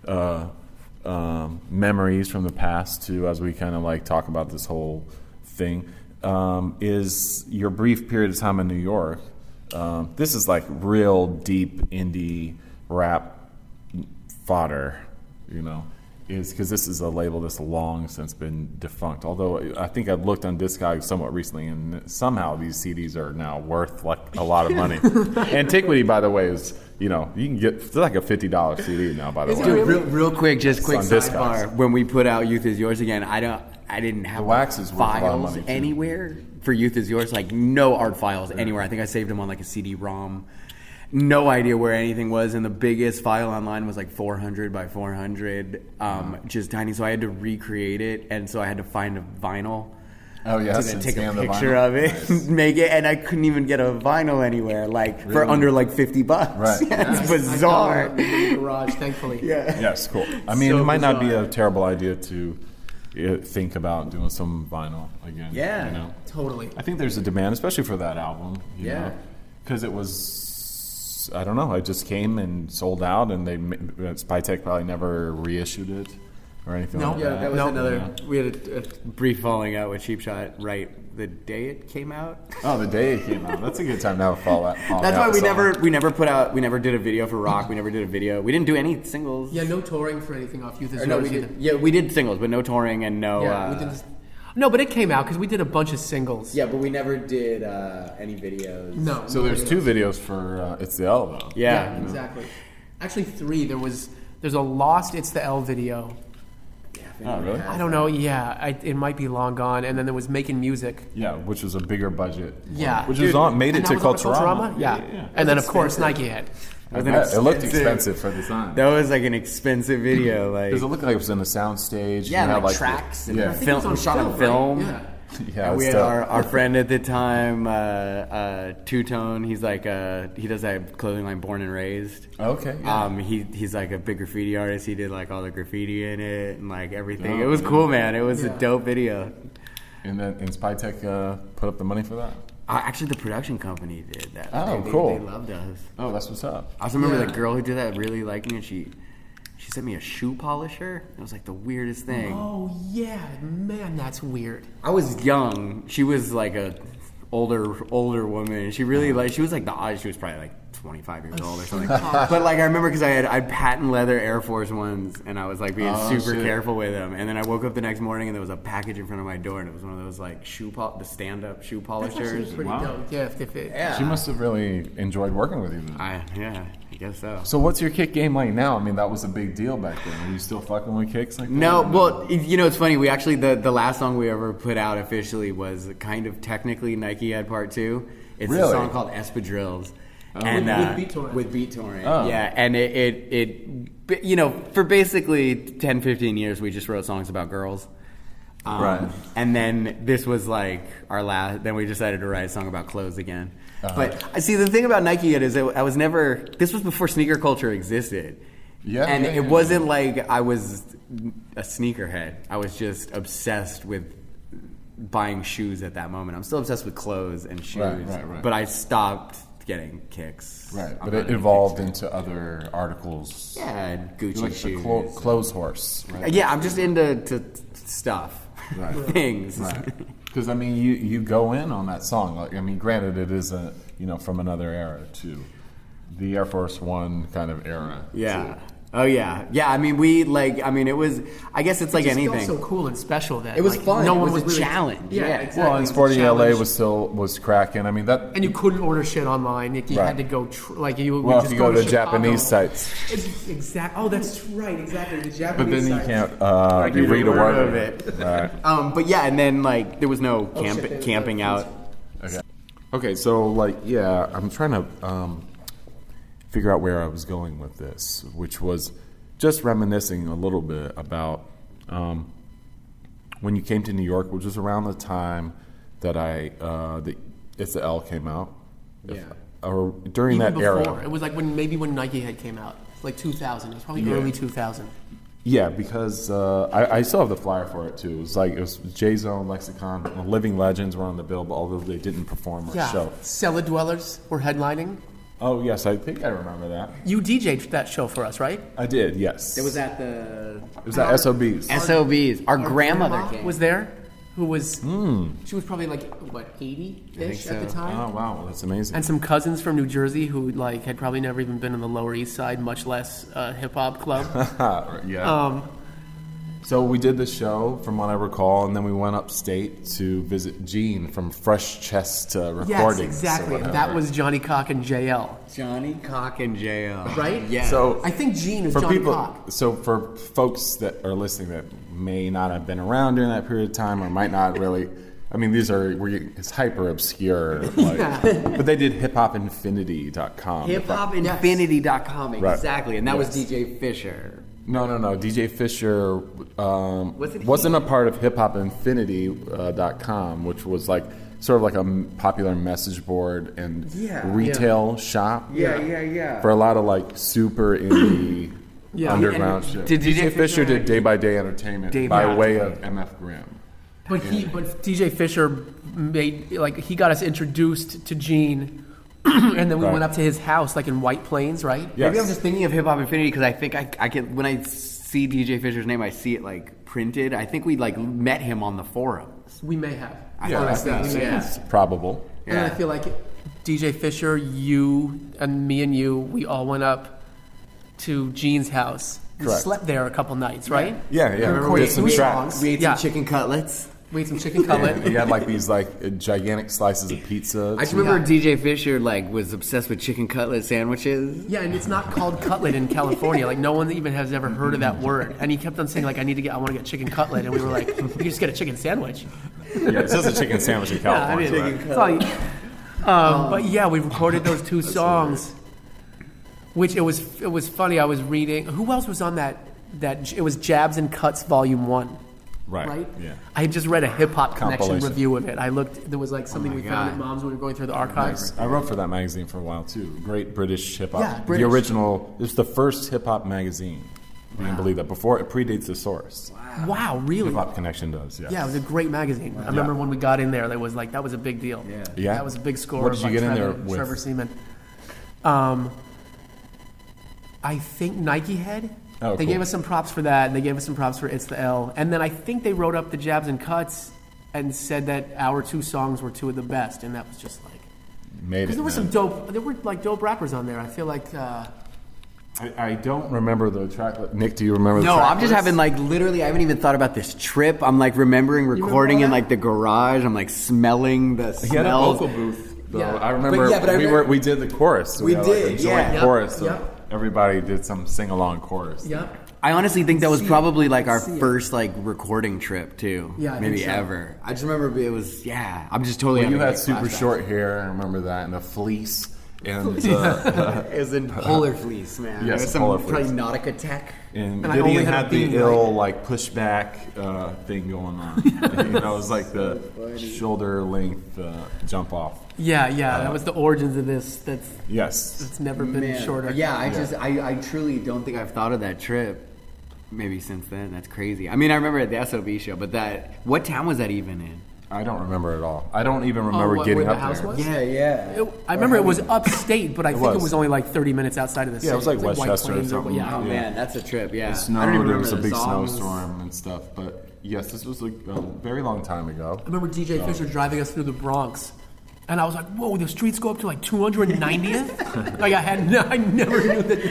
uh, um, memories from the past too, as we kind of like talk about this whole thing. Um, is your brief period of time in New York? Um, this is like real deep indie rap fodder, you know. Is because this is a label that's long since been defunct. Although I think I looked on Discogs somewhat recently, and somehow these C Ds are now worth like a lot of money. Antiquity, by the way, is you know you can get it's like a fifty dollar C D now. By the way, really? real, real quick, just quick sidebar. When we put out "Youth Is Yours" again, I don't, I didn't have the wax like, is files anywhere for "Youth Is Yours." Like no art files yeah. anywhere. I think I saved them on like a C D ROM. No idea where anything was, and the biggest file online was like four hundred by four hundred, um, mm. just tiny. So I had to recreate it, and so I had to find a vinyl. Oh yeah, to then take a picture of it, nice. Make it, and I couldn't even get a vinyl anywhere, like really? For under like fifty bucks. Right, yeah, it's yes. bizarre. I got it in the garage, thankfully. yeah, yes, cool. I mean, so it might bizarre. Not be a terrible idea to. Think about doing some vinyl again. Yeah, you know? Totally. I think there's a demand, especially for that album. You yeah, because it was. I don't know. I just came and sold out, and they Spytek probably never reissued it or anything. No, like yeah, that, that was nope. another. Yeah. We had a, a brief falling out with Cheap Shot right the day it came out. Oh, the day it came out. That's a good time to have a fall out. That's why we never we never put out we never did a video for Rock. We never did a video. We didn't do any singles. Yeah, no touring for anything off Youth Is Yours. No, we did, yeah, we did singles, but no touring and no. Yeah, uh, we did. No, but it came out because we did a bunch of singles. Yeah, but we never did uh, any videos. No. So no there's videos. two videos for uh, It's the L, though. Yeah, yeah exactly. Know. Actually, three. There was there's a lost It's the L video. Yeah. Oh, really? I don't know. Yeah, I, it might be long gone. And then there was Making Music. Yeah, which was a bigger budget. Yeah. Which Dude, was on made it to Culturama. Yeah. yeah, yeah. And then of course Nike had. It, it looked expensive for the time. That was like an expensive video. Like, because it looked like it was in a soundstage. Yeah, and like, like tracks. The, and yeah, film, it was on shot on film. Right? Yeah. Yeah, we had our, our friend at the time, uh, uh, Two Tone. He's like uh, he does that clothing line, Born and Raised. Okay. Yeah. Um, he he's like a big graffiti artist. He did like all the graffiti in it and like everything. Oh, it was cool, man. It was yeah. a dope video. And then and Spytek uh, put up the money for that. Actually, the production company did that. Oh, they, cool. They, they loved us. Oh, that's what's up. I also remember yeah. that girl who did that really liked me, and she she sent me a shoe polisher. It was like the weirdest thing. Oh, yeah. Man, that's weird. I was young. She was like a older older woman. She really like she was like the odd. She was probably like twenty-five years old or something. But like I remember because I had I had patent leather Air Force Ones, and I was like being oh, super shit. careful with them. And then I woke up the next morning, and there was a package in front of my door, and it was one of those like shoe pol- the stand up shoe polishers. That's pretty wow. dope. Yeah, if it, yeah. She must have really enjoyed working with you. Then. I yeah. I guess so. So what's your kick game like now? I mean, that was a big deal back then. Are you still fucking with kicks like that? No, well, you know, it's funny. We actually, the, the last song we ever put out officially was kind of technically Nike Had Part two. It's really? a song called Espadrilles. Oh. And, with, uh, with BeatTorrent. With BeatTorrent, oh. yeah. And it, it, it, you know, for basically ten, fifteen years, we just wrote songs about girls. Um, right. And then this was like our last, then we decided to write a song about clothes again. Uh-huh. But I see the thing about Nike is that I was never, this was before sneaker culture existed. Yeah. And yeah, it yeah, wasn't yeah. like I was a sneakerhead. I was just obsessed with buying shoes at that moment. I'm still obsessed with clothes and shoes. Right, right, right. But I stopped getting kicks. Right. But it evolved into other articles. Yeah, and Gucci like shoes. The clo- clothes horse. Right? Yeah, I'm just into to stuff. Right. Things. Right. Because, I mean, you, you go in on that song. Like, I mean, granted, it is a, you know, from another era, too. The Air Force One kind of era. Yeah. Too. Oh, yeah. Yeah, I mean, we, like, I mean, it was, I guess it's like it anything. It was so cool and special that it was like, fun. No it one was, was really, challenged. Yeah, yeah, exactly. Well, and Sporty L A was still, was cracking. I mean, that. And you couldn't order shit online. You right. had to go, tr- like, you well, just if you go, go to, to Japanese sites. Exactly. Oh, that's right. Exactly. The Japanese sites. But then you can't, uh, like you read a word of it. it. Right. Um, but yeah, and then, like, there was no camp- oh, shit, camping was out. Okay. Okay, so, like, yeah, I'm trying to, um, figure out where I was going with this, which was just reminiscing a little bit about um, when you came to New York, which was around the time that I uh, the It's the L came out, yeah, if, or during Even that before, era. It was like when maybe when Nike had came out, like two thousand. It was probably yeah. early two thousand. Yeah, because uh, I, I still have the flyer for it too. It was like it was J Zone, Lexicon, Living Legends were on the bill, but although they didn't perform or yeah. show. Cellar Dwellers were headlining. Oh, yes, I think I remember that. You D J'd that show for us, right? I did, yes. It was at the... It was at S O B's. S O B's. Our, Our grandmother, grandmother came. Was there, who was... Mm. She was probably like, what, eighty-ish so. At the time? Oh, wow, that's amazing. And some cousins from New Jersey who like had probably never even been on the Lower East Side, much less uh, hip-hop club. Yeah. Um, so we did the show, from what I recall, and then we went upstate to visit Gene from Fresh Chest uh, Recordings. Yes, exactly. That was Johnny Cock and J L. Johnny Cock and J L. Right? Yeah. So I think Gene is for Johnny people, Cock. So for folks that are listening that may not have been around during that period of time or might not really... I mean, these are... It's hyper-obscure. Like, yeah. But they did hip hop infinity dot com. hip hop infinity dot com, exactly. Right. And that yes. was D J Fisher. No, no, no. D J Fisher um, wasn't a part of hip hop infinity dot com, uh, which was like sort of like a popular message board and yeah, retail yeah. shop. Yeah, yeah, yeah. For a lot of like super indie yeah. underground and, and shit. D J, D J Fisher did Day by Day Entertainment Day by, by way of M F Grimm. But yeah. he, but D J Fisher made like he got us introduced to Gene. And then we right. went up to his house, like in White Plains, right? Yes. Maybe I'm just thinking of Hip Hop Infinity because I think I, I can. When I see D J Fisher's name, I see it like printed. I think we like met him on the forums. We may have. I yeah, I think so. yeah. It's probable. Yeah. And I feel like D J Fisher, you, and me and you, we all went up to Gene's house. We slept there a couple nights, right? Yeah, yeah. yeah. We, we, did some we, tracks. we ate yeah. some chicken cutlets. We ate some chicken cutlet. He had like these like gigantic slices of pizza. I just remember yeah. D J Fisher like was obsessed with chicken cutlet sandwiches. Yeah, and it's not called cutlet in California. Like no one even has ever heard of that word. And he kept on saying like I need to get I want to get chicken cutlet, and we were like you can just get a chicken sandwich. Yeah, it's just a chicken sandwich in California. Yeah, I mean, chicken right. cutlet. Um, um, but yeah, we recorded those two songs, hilarious. Which it was it was funny. I was reading. Who else was on that? That it was Jabs and Cuts Volume One. Right. right? Yeah. I had just read a Hip Hop Connection review of it. I looked, there was like something oh we God. found at Mom's when we were going through the archives. I wrote for that magazine for a while too. Great British Hip Hop. Yeah, British. The original, it's the first hip hop magazine. Wow. You can believe that. Before, it predates The Source. Wow, wow really? Hip Hop Connection does, yeah. Yeah, it was a great magazine. Wow. I remember yeah. when we got in there, there was like, that was a big deal. Yeah. yeah. That was a big score. What did you like get Trevor, in there with? Trevor Seaman. Um, I think Nike Head. Oh, they cool. gave us some props for that, and they gave us some props for It's the L. And then I think they wrote up the Jabs and Cuts and said that our two songs were two of the best, and that was just like... Made it, Because there were man. some dope... There were, like, dope rappers on there. I feel like... Uh, I, I don't remember the track... Nick, do you remember the no, track? No, I'm just list? having, like, literally... I haven't even thought about this trip. I'm, like, remembering recording remember in, like, the garage. I'm, like, smelling the smells. He had a vocal booth, though. Yeah. I remember but, yeah, but I we remember, were we did the chorus. So we, we did, like, a yeah. Yep, chorus, so. Yep. Everybody did some sing-along chorus. Yep. I honestly think that was probably like our first like recording trip too. Yeah, I maybe think so. ever. I just remember it was yeah. I'm just totally. Well, you had super flashbacks. Short hair. I remember that, and a fleece. And uh, uh, as in polar fleece, man. Yes, some polar fleece. Probably Nautica tech. And, and Gideon had, had the ill like pushback uh, thing going on. Yes. You know, it was like so the funny. Shoulder length uh, jump off. Yeah, yeah, uh, that was the origins of this. That's yes, that's never been man. Shorter. Yeah, I yeah. just I, I truly don't think I've thought of that trip. Maybe since then, that's crazy. I mean, I remember at the S O B show, but that what town was that even in? I don't remember at all. I don't even remember oh, what, getting up the house there. Was? Yeah, yeah. It, I or remember it was you? upstate, but I it think was. it was only like thirty minutes outside of the city. Yeah, it was like, it was like Westchester or something. Or, yeah. Oh, yeah. Man, that's a trip, yeah. It snowed, I don't even remember there was a big songs. snowstorm and stuff, but yes, this was like a very long time ago. I remember D J so. Fisher driving us through the Bronx, and I was like, whoa, the streets go up to like two hundred ninetieth? Like I had, no, I never knew that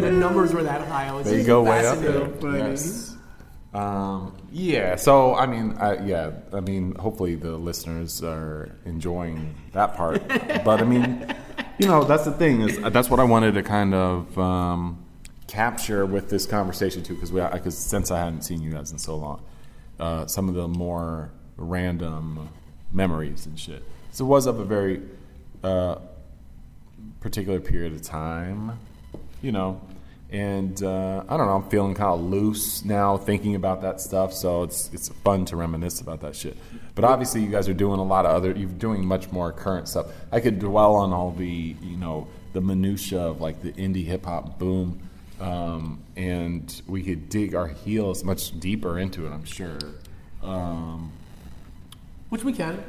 the numbers were that high. I was they go way up there, but yes. Um, yeah, so I mean, I, yeah, I mean, hopefully the listeners are enjoying that part. But I mean, you know, that's the thing is that's what I wanted to kind of um, capture with this conversation too, because we, because since I hadn't seen you guys in so long, uh, some of the more random memories and shit. So it was of a very uh, particular period of time, you know. And uh, I don't know, I'm feeling kind of loose now thinking about that stuff, so it's it's fun to reminisce about that shit. But obviously you guys are doing a lot of other, you're doing much more current stuff. I could dwell on all the, you know, the minutia of like the indie hip-hop boom, um, and we could dig our heels much deeper into it, I'm sure. Um, Which we can.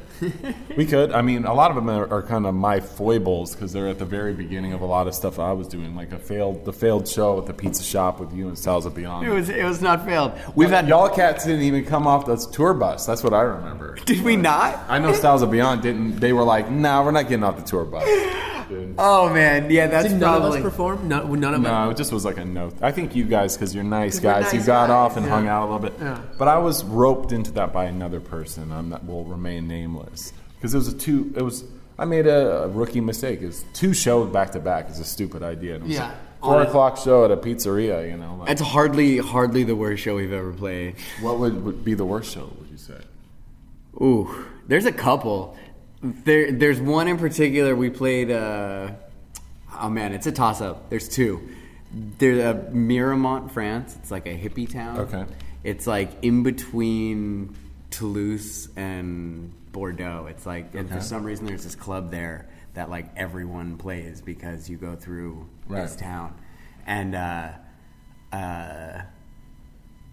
We could. I mean, a lot of them are, are kind of my foibles because they're at the very beginning of a lot of stuff I was doing, like a failed, the failed show at the pizza shop with you and Salsa Beyond. It was, it was not failed. We've had y'all cats didn't even come off the tour bus. That's what I remember. Did but we not? I know Salsa Beyond didn't. They were like, "Nah, we're not getting off the tour bus." Dude. Oh man, yeah, that's did none probably. Of us perform? No, none of us. No, it just was like a note. I think you guys, because you're nice guys, nice you got guys. off and yeah. hung out a little bit. Yeah. But I was roped into that by another person. I'm not will remain nameless because it was a two. It was I made a, a rookie mistake. It's two shows back to back. It's a stupid idea. And it was yeah. Like, Four oh, o'clock show at a pizzeria, you know. Like, it's hardly hardly the worst show we've ever played. What would, would be the worst show? Would you say? Ooh, there's a couple. There, there's one in particular we played, uh, oh man, it's a toss-up. There's two. There's a Miramont, France. It's like a hippie town. Okay. It's like in between Toulouse and Bordeaux. It's like, okay. For some reason there's this club there that like everyone plays because you go through right. this town. And uh, uh,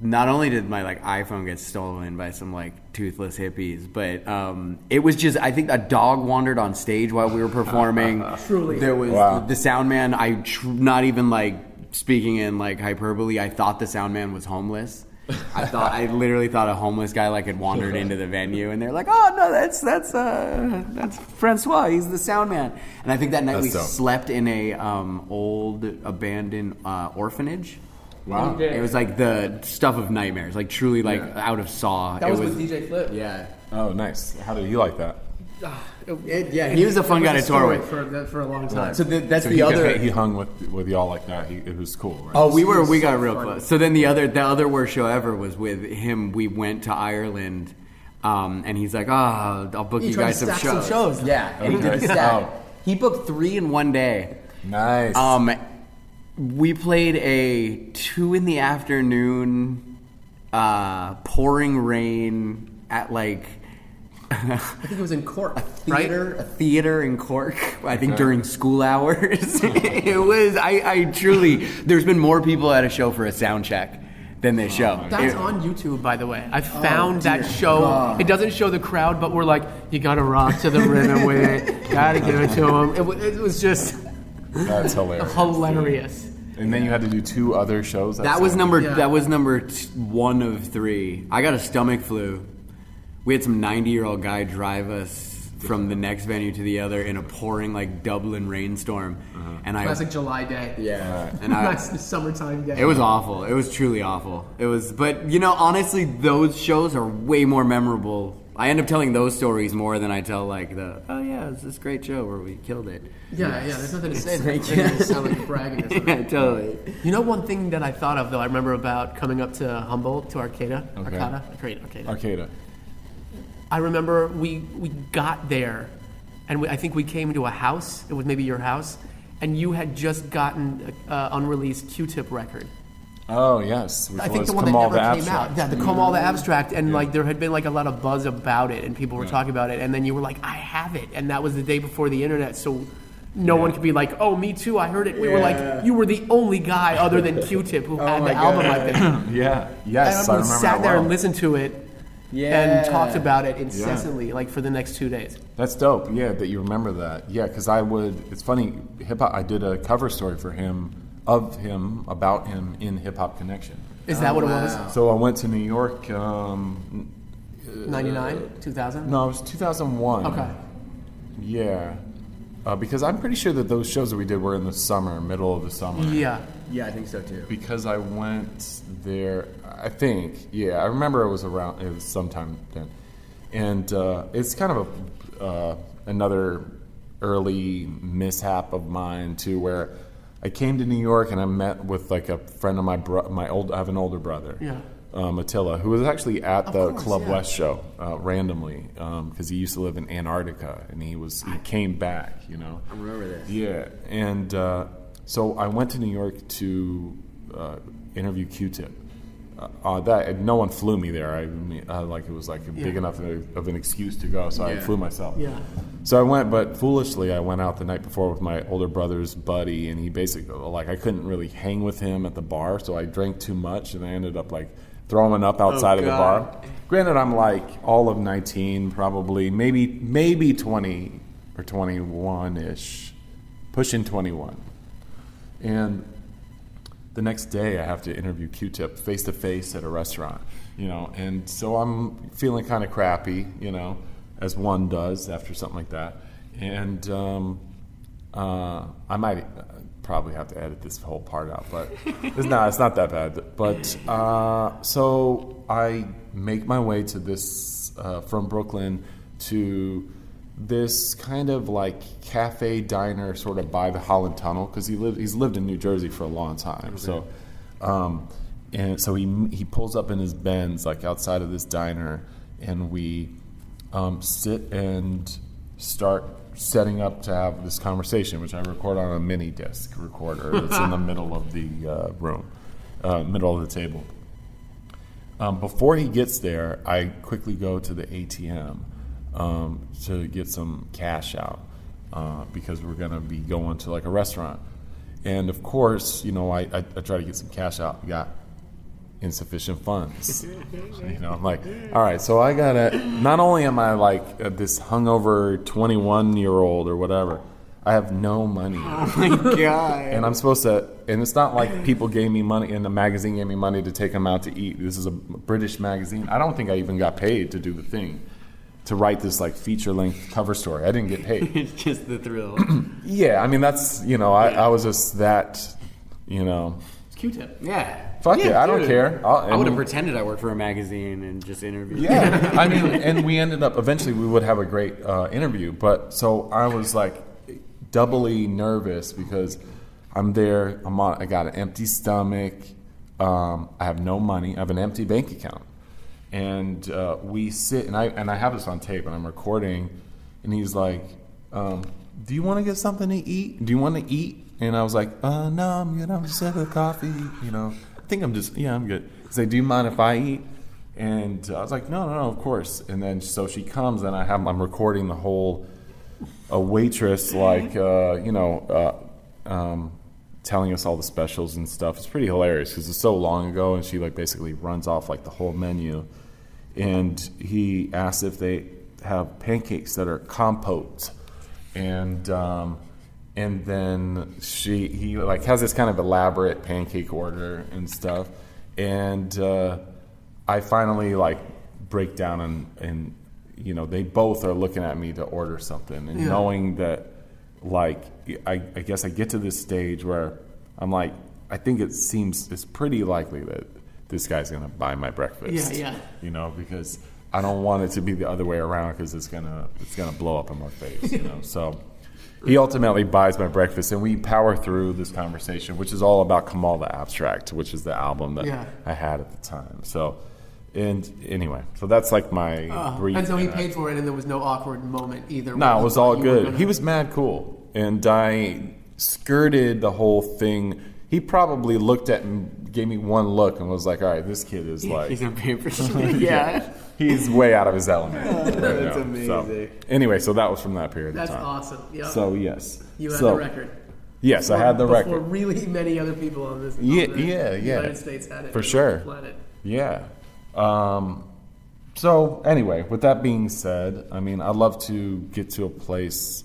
not only did my like iPhone get stolen by some like toothless hippies, but um, it was just, I think a dog wandered on stage while we were performing. Truly. There was wow. the sound man, I tr- not even like speaking in like hyperbole, I thought the sound man was homeless. I thought I literally thought a homeless guy like had wandered into the venue and they're like, "Oh no, that's that's uh, that's Francois. He's the sound man." And I think that night that's we dope. slept in a um, old abandoned uh, orphanage. Wow. Wow. It was like the stuff of nightmares, like truly like yeah. out of Saw. That was, was with D J Flip. Yeah. Oh, nice. How did you like that? Uh, it, yeah, he was a fun guy to tour with for, for a long time. Right. So the, that's so the he other. Got, he hung with with y'all like that. He, it was cool, right? Oh, we were we got so real fun. close. So then the other the other worst show ever was with him. We went to Ireland, um, and he's like, "Ah, oh, I'll book he you guys some shows." some shows. Yeah, and he did stack. Oh. He booked three in one day. Nice. Um, we played a two in the afternoon, uh, pouring rain at like. I think it was in Cork. A theater, right? A theater in Cork. I think okay. during school hours. It was. I, I truly. There's been more people at a show for a sound check than this show. That's it, on YouTube, by the way. I found oh, that show. Oh. It doesn't show the crowd, but we're like, you gotta rock to the rhythm with it. Gotta give it to them. It, it was just. That's hilarious. Hilarious. Dude. And then you had to do two other shows. That, that was number. Yeah. That was number t- one of three. I got a stomach flu. We had some ninety-year-old guy drive us from the next venue to the other in a pouring, like, Dublin rainstorm. Uh-huh. And I Classic July day. Yeah. Right. And I, nice summertime day. It was awful. It was truly awful. It was, but, you know, honestly, those shows are way more memorable. I end up telling those stories more than I tell, like, the, oh, yeah, it's this great show where we killed it. Yeah, yes. yeah, there's nothing to say. It's yeah. sound like you're bragging or something. Yeah, totally. You know one thing that I thought of, though, I remember about coming up to Humboldt, to Arcata? Okay. Arcata? Great, Arcata. Arcata. I remember we, we got there and we, I think we came to a house, it was maybe your house, and you had just gotten an uh, unreleased Q-Tip record. Oh, yes. Which I think was the one Kamal that never came Abstract. Out. Yeah, the Kamal the Abstract. And yeah. like there had been like a lot of buzz about it, and people were yeah. talking about it. And then you were like, I have it. And that was the day before the internet. So no yeah. one could be like, oh, me too, I heard it. We yeah. were like, you were the only guy other than Q-Tip who oh had the God. album, I think. yeah, yes, and I, I remember sat that there well. and listened to it yeah. and talked about it incessantly yeah. like for the next two days. That's dope, yeah, that you remember that. Yeah, because I would, it's funny, hip-hop, I did a cover story for him of him, about him, in Hip Hop Connection. Is that oh, what it was? Wow. So I went to New York... Um, ninety-nine? Uh, two thousand? No, it was two thousand one. Okay. Yeah. Uh, because I'm pretty sure that those shows that we did were in the summer, middle of the summer. Yeah. Yeah, I think so, too. Because I went there, I think, yeah, I remember it was around, it was sometime then. And uh, it's kind of a uh, another early mishap of mine, too, where... I came to New York and I met with like a friend of my bro- my old I have an older brother, yeah, um, Attila, who was actually at of the course, Club yeah. West show uh, randomly because um, he used to live in Antarctica and he was he came back, you know. I remember this. Yeah, and uh, so I went to New York to uh, interview Q-Tip. Uh, uh, that no one flew me there. I uh, like it was like a yeah. big enough of, of an excuse to go, so yeah. I flew myself. Yeah. So I went, but foolishly I went out the night before with my older brother's buddy, and he basically like I couldn't really hang with him at the bar, so I drank too much, and I ended up like throwing up outside oh, of the bar. Granted, I'm like all of nineteen, probably maybe maybe twenty or twenty-one ish, pushing twenty-one, and. The next day I have to interview Q-Tip face-to-face at a restaurant, you know, and so I'm feeling kind of crappy, you know, as one does after something like that. And um, uh, I might probably have to edit this whole part out, but it's not, it's not that bad. But uh, so I make my way to this, uh, from Brooklyn to... this kind of like cafe diner sort of by the Holland Tunnel because he lived he's lived in New Jersey for a long time. Okay. So, um, and so he he pulls up in his Benz like outside of this diner, and we um, sit and start setting up to have this conversation, which I record on a mini disc recorder that's in the middle of the uh, room, uh, middle of the table. Um, before he gets there, I quickly go to the A T M. Um, to get some cash out uh, because we're going to be going to like a restaurant. And of course, you know, I, I, I try to get some cash out. Got insufficient funds. You know, I'm like, all right, so I got to, not only am I like this hungover twenty-one-year-old or whatever, I have no money. Oh, my God. And I'm supposed to, and it's not like people gave me money and the magazine gave me money to take them out to eat. This is a British magazine. I don't think I even got paid to do the thing. To write this like feature-length cover story, I didn't get paid. It's just the thrill. Yeah, I mean that's you know I, I was just that you know. It's Q-Tip. Yeah. Fuck yeah, it, I don't care. I would have pretended I worked for a magazine and just interviewed. Yeah, I mean, and we ended up eventually we would have a great uh, interview, but so I was like doubly nervous because I'm there. I'm on. I got an empty stomach. Um, I have no money. I have an empty bank account. And uh, we sit, and I and I have this on tape, and I'm recording, and he's like, um, do you want to get something to eat? Do you want to eat? And I was like, uh, no, I'm good. I'm just having coffee, you know. I think I'm just, yeah, I'm good. He's like, do you mind if I eat? And I was like, no, no, no, of course. And then so she comes, and I have, I'm recording the whole, a waitress, like, uh, you know, uh, um, telling us all the specials and stuff. It's pretty hilarious because it's so long ago, and she like basically runs off like the whole menu. And he asks if they have pancakes that are compotes, and um, and then she he like has this kind of elaborate pancake order and stuff. And uh, I finally like break down, and, and you know they both are looking at me to order something, and yeah. knowing that like I, I guess I get to this stage where I'm like I think it seems it's pretty likely that. This guy's going to buy my breakfast. Yeah, yeah. You know, because I don't want it to be the other way around because it's going to it's gonna blow up in my face, you know. So he ultimately buys my breakfast, and we power through this conversation, which is all about Kamal the Abstract, which is the album that yeah. I had at the time. So And anyway, so that's like my uh, brief. And so he paid for it, and there was no awkward moment either. No, nah, it was all good. Gonna... He was mad cool. And I skirted the whole thing. He probably looked at and gave me one look and was like, all right, this kid is like... He's a paper yeah. yeah. He's way out of his element. Oh, right that's now. Amazing. So, anyway, so that was from that period that's of time. That's awesome. Yep. So, yes. You had so, the record. Yes, before, I had the record. Before really many other people on this yeah, on the yeah, yeah. United States had it. For sure. Planet. Yeah. Um, so anyway, with that being said, I mean, I'd love to get to a place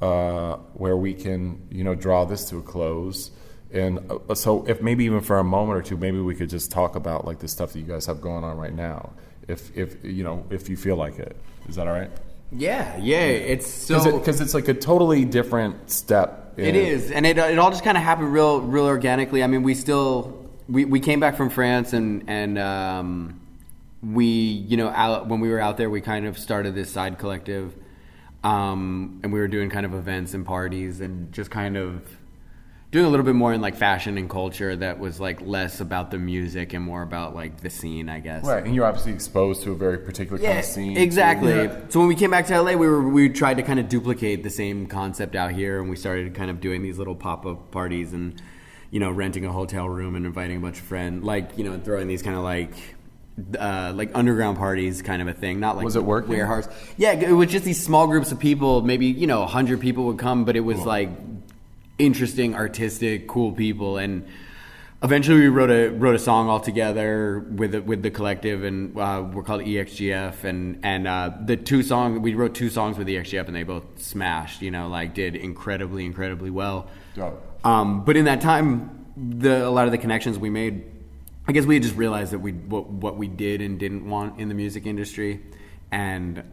uh, where we can, you know, draw this to a close. And uh, so if maybe even for a moment or two, maybe we could just talk about like the stuff that you guys have going on right now. If, if you know, if you feel like it. Is that all right? Yeah, yeah. It's so... Because it, it's like a totally different step. It is. And it it all just kind of happened real, real organically. I mean, we still... We we came back from France and and um, we you know out, when we were out there we kind of started this side collective, um, and we were doing kind of events and parties and just kind of doing a little bit more in like fashion and culture that was like less about the music and more about like the scene, I guess. Right, and you're obviously exposed to a very particular yeah, kind of scene. Exactly. Yeah. So when we came back to L A, we were we tried to kind of duplicate the same concept out here, and we started kind of doing these little pop up parties and. You know, renting a hotel room and inviting a bunch of friends, like, you know, throwing these kind of like, uh, like underground parties kind of a thing. Not like was it working? Warehouse. Yeah, it was just these small groups of people. Maybe, you know, a hundred people would come, but it was cool. Like interesting, artistic, cool people. And eventually, we wrote a wrote a song all together with the, with the collective, and uh, we're called E X G F. And and uh, the two song we wrote two songs with E X G F, and they both smashed. You know, like did incredibly, incredibly well. Got it. Um, but in that time, the, a lot of the connections we made, I guess we had just realized that we what, what we did and didn't want in the music industry, and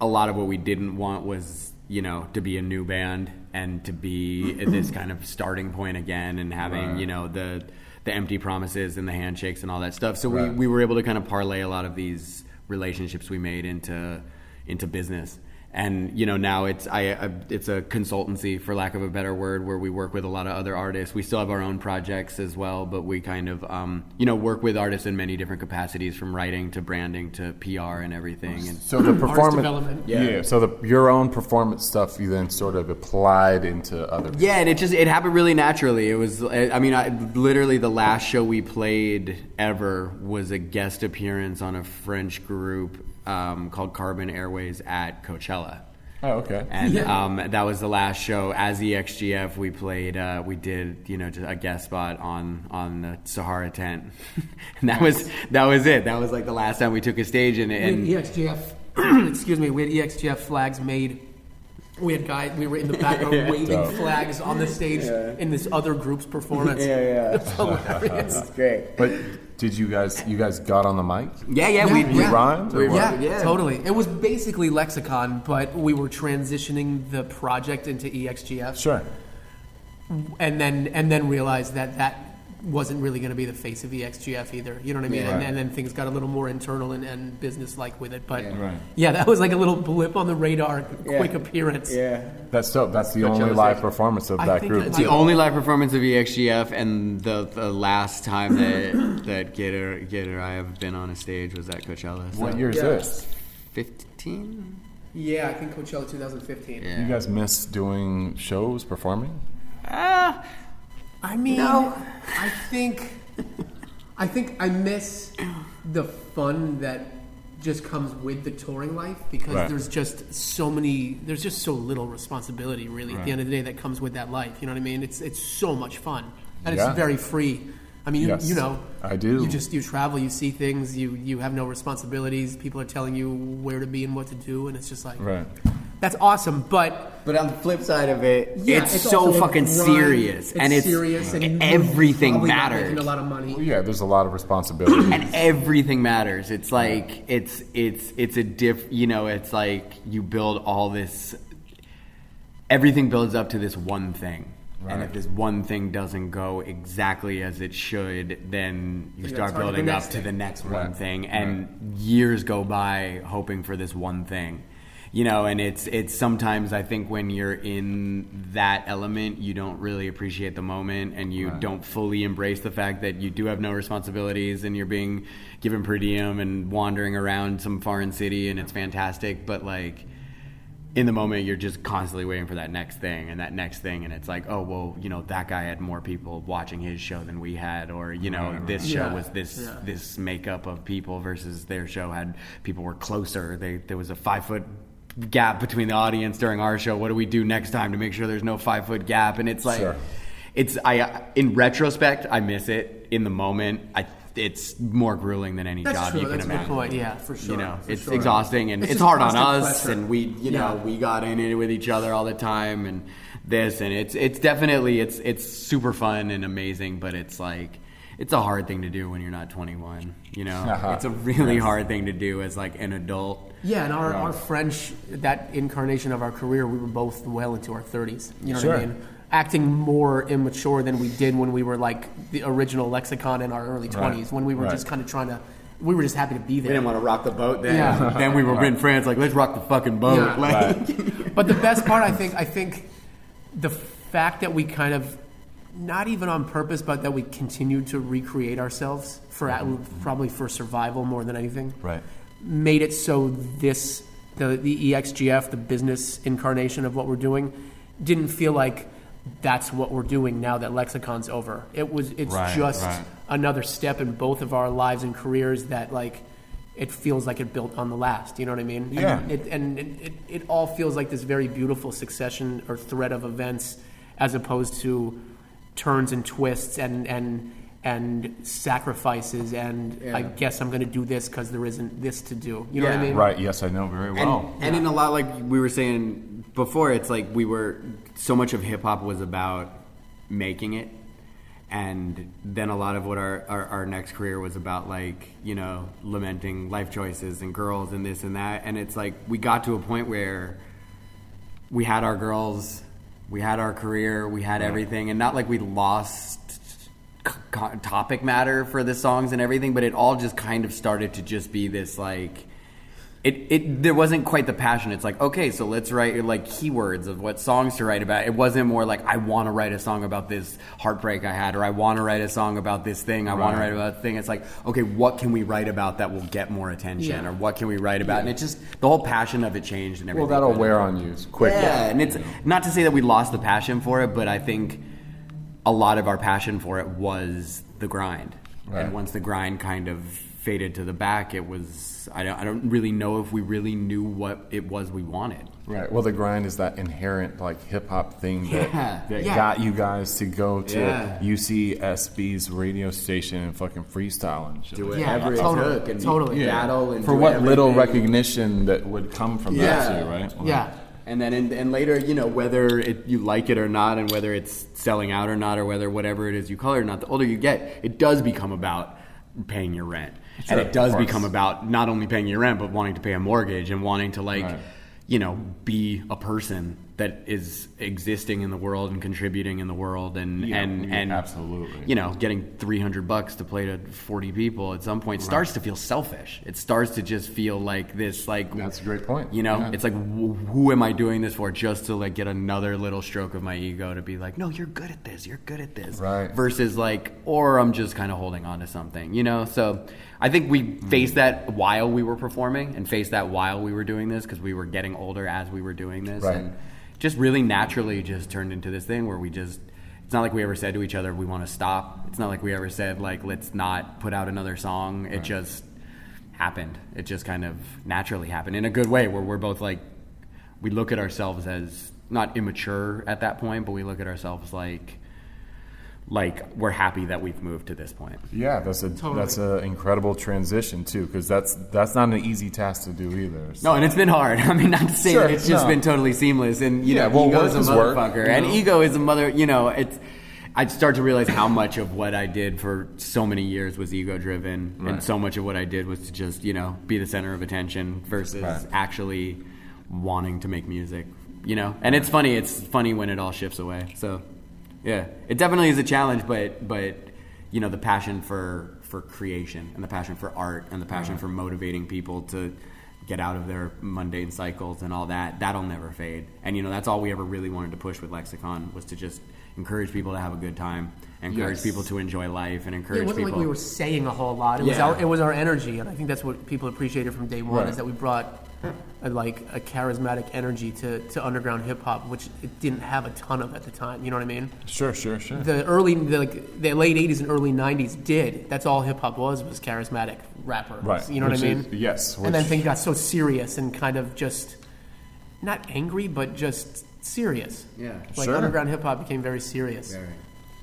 a lot of what we didn't want was, you know, to be a new band and to be this kind of starting point again and having, right. you know, the the empty promises and the handshakes and all that stuff. So right. we, we were able to kind of parlay a lot of these relationships we made into into business. And, you know, now it's I, I it's a consultancy, for lack of a better word, where we work with a lot of other artists. We still have our own projects as well, but we kind of, um, you know, work with artists in many different capacities, from writing to branding to P R and everything. And so the performance, yeah. yeah. So the your own performance stuff, you then sort of applied into other. Yeah, and it just it happened really naturally. It was, I mean, I, literally the last show we played ever was a guest appearance on a French group. Um, called Carbon Airways at Coachella. Oh, okay. And yeah. um, that was the last show. As E X G F, we played, uh, we did, you know, just a guest spot on on the Sahara tent, and that was that was it. That was like the last time we took a stage. And, and we had E X G F, excuse me, we had E X G F flags made. We had guys. We were in the background yeah, waving dope. flags on the stage yeah. in this other group's performance. yeah, yeah, it's hilarious. It's great. But did you guys? You guys got on the mic? Yeah, yeah, yeah we yeah. rhymed. Or yeah, what? yeah, totally. It was basically Lexicon, but we were transitioning the project into E X G F. Sure. And then and then realized that that wasn't really going to be the face of E X G F either. You know what I mean? Yeah, right. and, and then things got a little more internal and, and business-like with it. But yeah, right. yeah, that was like a little blip on the radar, quick yeah. appearance. Yeah, that's dope. That's the only live performance of that group. It's the only live performance of E X G F, and the, the last time that that Gator Gator I have been on a stage was at Coachella. So. What year is yeah. this? Fifteen. Yeah, I think Coachella two thousand fifteen. Yeah. You guys miss doing shows, performing? Ah. Uh, I mean, no. I think, I think I miss the fun that just comes with the touring life, because right. there's just so many, there's just so little responsibility really right. at the end of the day that comes with that life. You know what I mean? It's it's so much fun, and yeah. it's very free. I mean, you, yes, you know, I do. You just you travel, you see things, you you have no responsibilities. People are telling you where to be and what to do, and it's just like. Right. That's awesome, but... But on the flip side of it, yeah, it's, it's so fucking grind. serious. It's and it's serious and everything matters. A lot of money. Well, yeah, there's a lot of responsibility. And everything matters. It's like, yeah. it's it's it's a diff... You know, it's like you build all this... Everything builds up to this one thing. Right. And if this one thing doesn't go exactly as it should, then you, you start building up thing. to the next right. one thing. And right. years go by hoping for this one thing. You know, and it's it's sometimes I think when you're in that element, you don't really appreciate the moment, and you right. don't fully embrace the fact that you do have no responsibilities, and you're being given per diem and wandering around some foreign city, and it's fantastic. But like in the moment, you're just constantly waiting for that next thing and that next thing, and it's like, oh well, you know, that guy had more people watching his show than we had, or you know, right, this right. show yeah. was this yeah. this makeup of people versus their show had people were closer. They there was a five foot. gap between the audience during our show. What do we do next time to make sure there's no five foot gap? And it's like, sure. it's I in retrospect I miss it. In the moment, I it's more grueling than any That's job true. you That's can imagine. That's a good point. Yeah, for sure. You know, for it's sure. exhausting and it's, it's hard on us. Pressure. And we, you yeah. know, we got in it with each other all the time and this and it's it's definitely it's it's super fun and amazing, but it's like. It's a hard thing to do when you're not twenty-one, you know? Uh-huh. It's a really yes. hard thing to do as, like, an adult. Yeah, and our, our French, that incarnation of our career, we were both well into our thirties, you know sure. what I mean? Acting more immature than we did when we were, like, the original lexicon in our early twenties, right. when we were right. just kind of trying to... We were just happy to be there. We didn't want to rock the boat then. Yeah. Then we were right. in France, like, let's rock the fucking boat. Yeah. Like, right. But the best part, I think, I think the fact that we kind of... Not even on purpose, but that we continued to recreate ourselves for mm-hmm. probably for survival more than anything. Right. Made it so this the the E X G F, the business incarnation of what we're doing, didn't feel like that's what we're doing now that Lexicon's over. It was it's right, just right. another step in both of our lives and careers that like it feels like it built on the last. You know what I mean? Yeah. And it, and it, it, it all feels like this very beautiful succession or thread of events, as opposed to. Turns and twists and and and sacrifices and yeah. I guess I'm going to do this because there isn't this to do. You know yeah. what I mean? Right. Yes, I know very well. And, and yeah. in a lot, like we were saying before, it's like we were so much of hip hop was about making it, and then a lot of what our, our our next career was about, like you know, lamenting life choices and girls and this and that. And it's like we got to a point where we had our girls. We had our career, we had everything, and not like we lost co- topic matter for the songs and everything, but it all just kind of started to just be this, like, it, it there wasn't quite the passion. It's like, okay, so let's write, like, keywords of what songs to write about. It wasn't more like, I want to write a song about this heartbreak I had, or I want to write a song about this thing, I right. want to write about that thing. It's like, okay, what can we write about that will get more attention, yeah. or what can we write about? Yeah. And it just, the whole passion of it changed and everything. Well, that'll wear on you quickly. Yeah, and it's not to say that we lost the passion for it, but I think a lot of our passion for it was the grind. Right. And once the grind kind of... faded to the back, it was I don't I don't really know if we really knew what it was we wanted. Right. Well, the grind is that inherent like hip hop thing that, yeah. that yeah. got you guys to go to yeah. U C S B's radio station and fucking freestyle and shit. Do it yeah, every totally, hook and totally. Yeah. battle and for what everything. Little recognition that would come from yeah. that too, right? Well, yeah. And then and, and later, you know, whether it, you like it or not, and whether it's selling out or not, or whether whatever it is you call it or not, the older you get, it does become about paying your rent. Sure, and it does become about not only paying your rent, but wanting to pay a mortgage and wanting to, like, right. you know, be a person that is existing in the world and contributing in the world and, yeah, and, yeah, and absolutely. you know, getting three hundred bucks to play to forty people at some point right. starts to feel selfish. It starts to just feel like this, like... That's a great point. You know, yeah. it's like, wh- who am I doing this for? Just to, like, get another little stroke of my ego to be like, no, you're good at this, you're good at this. Right. Versus, like, or I'm just kind of holding on to something, you know? So... I think we faced that while we were performing and faced that while we were doing this because we were getting older as we were doing this right. and just really naturally just turned into this thing where we just it's not like we ever said to each other we want to stop. It's not like we ever said like let's not put out another song. It right. just happened. It just kind of naturally happened in a good way where we're both like we look at ourselves as not immature at that point but we look at ourselves like like we're happy that we've moved to this point. Yeah, that's a totally. that's an incredible transition too, because that's that's not an easy task to do either. So. No, and it's been hard. I mean, not to say sure, that it's no. just been totally seamless. And you yeah, know, well, ego is a motherfucker, work, and know? ego is a mother. You know, it's. I start to realize how much of what I did for so many years was ego driven, right. and so much of what I did was to just you know be the center of attention versus right. actually wanting to make music. You know, and it's funny. It's funny when it all shifts away. So. Yeah, it definitely is a challenge, but but you know the passion for, for creation and the passion for art and the passion right. for motivating people to get out of their mundane cycles and all that, that'll never fade. And, you know, that's all we ever really wanted to push with Lexicon, was to just encourage people to have a good time, encourage yes. people to enjoy life, and encourage people. Yeah, it wasn't people. like we were saying a whole lot. It, yeah. was our, it was our energy, and I think that's what people appreciated from day one, right. is that we brought a, like a charismatic energy to, to underground hip-hop, which it didn't have a ton of at the time. You know what I mean? Sure, sure, sure. The early, the, like, the late eighties and early nineties did. That's all hip-hop was, was charismatic rappers. Right. You know which what I mean? Is, yes. Which... And then things got so serious and kind of just, not angry, but just... serious. Yeah. Like sure. underground hip hop became very serious. Very.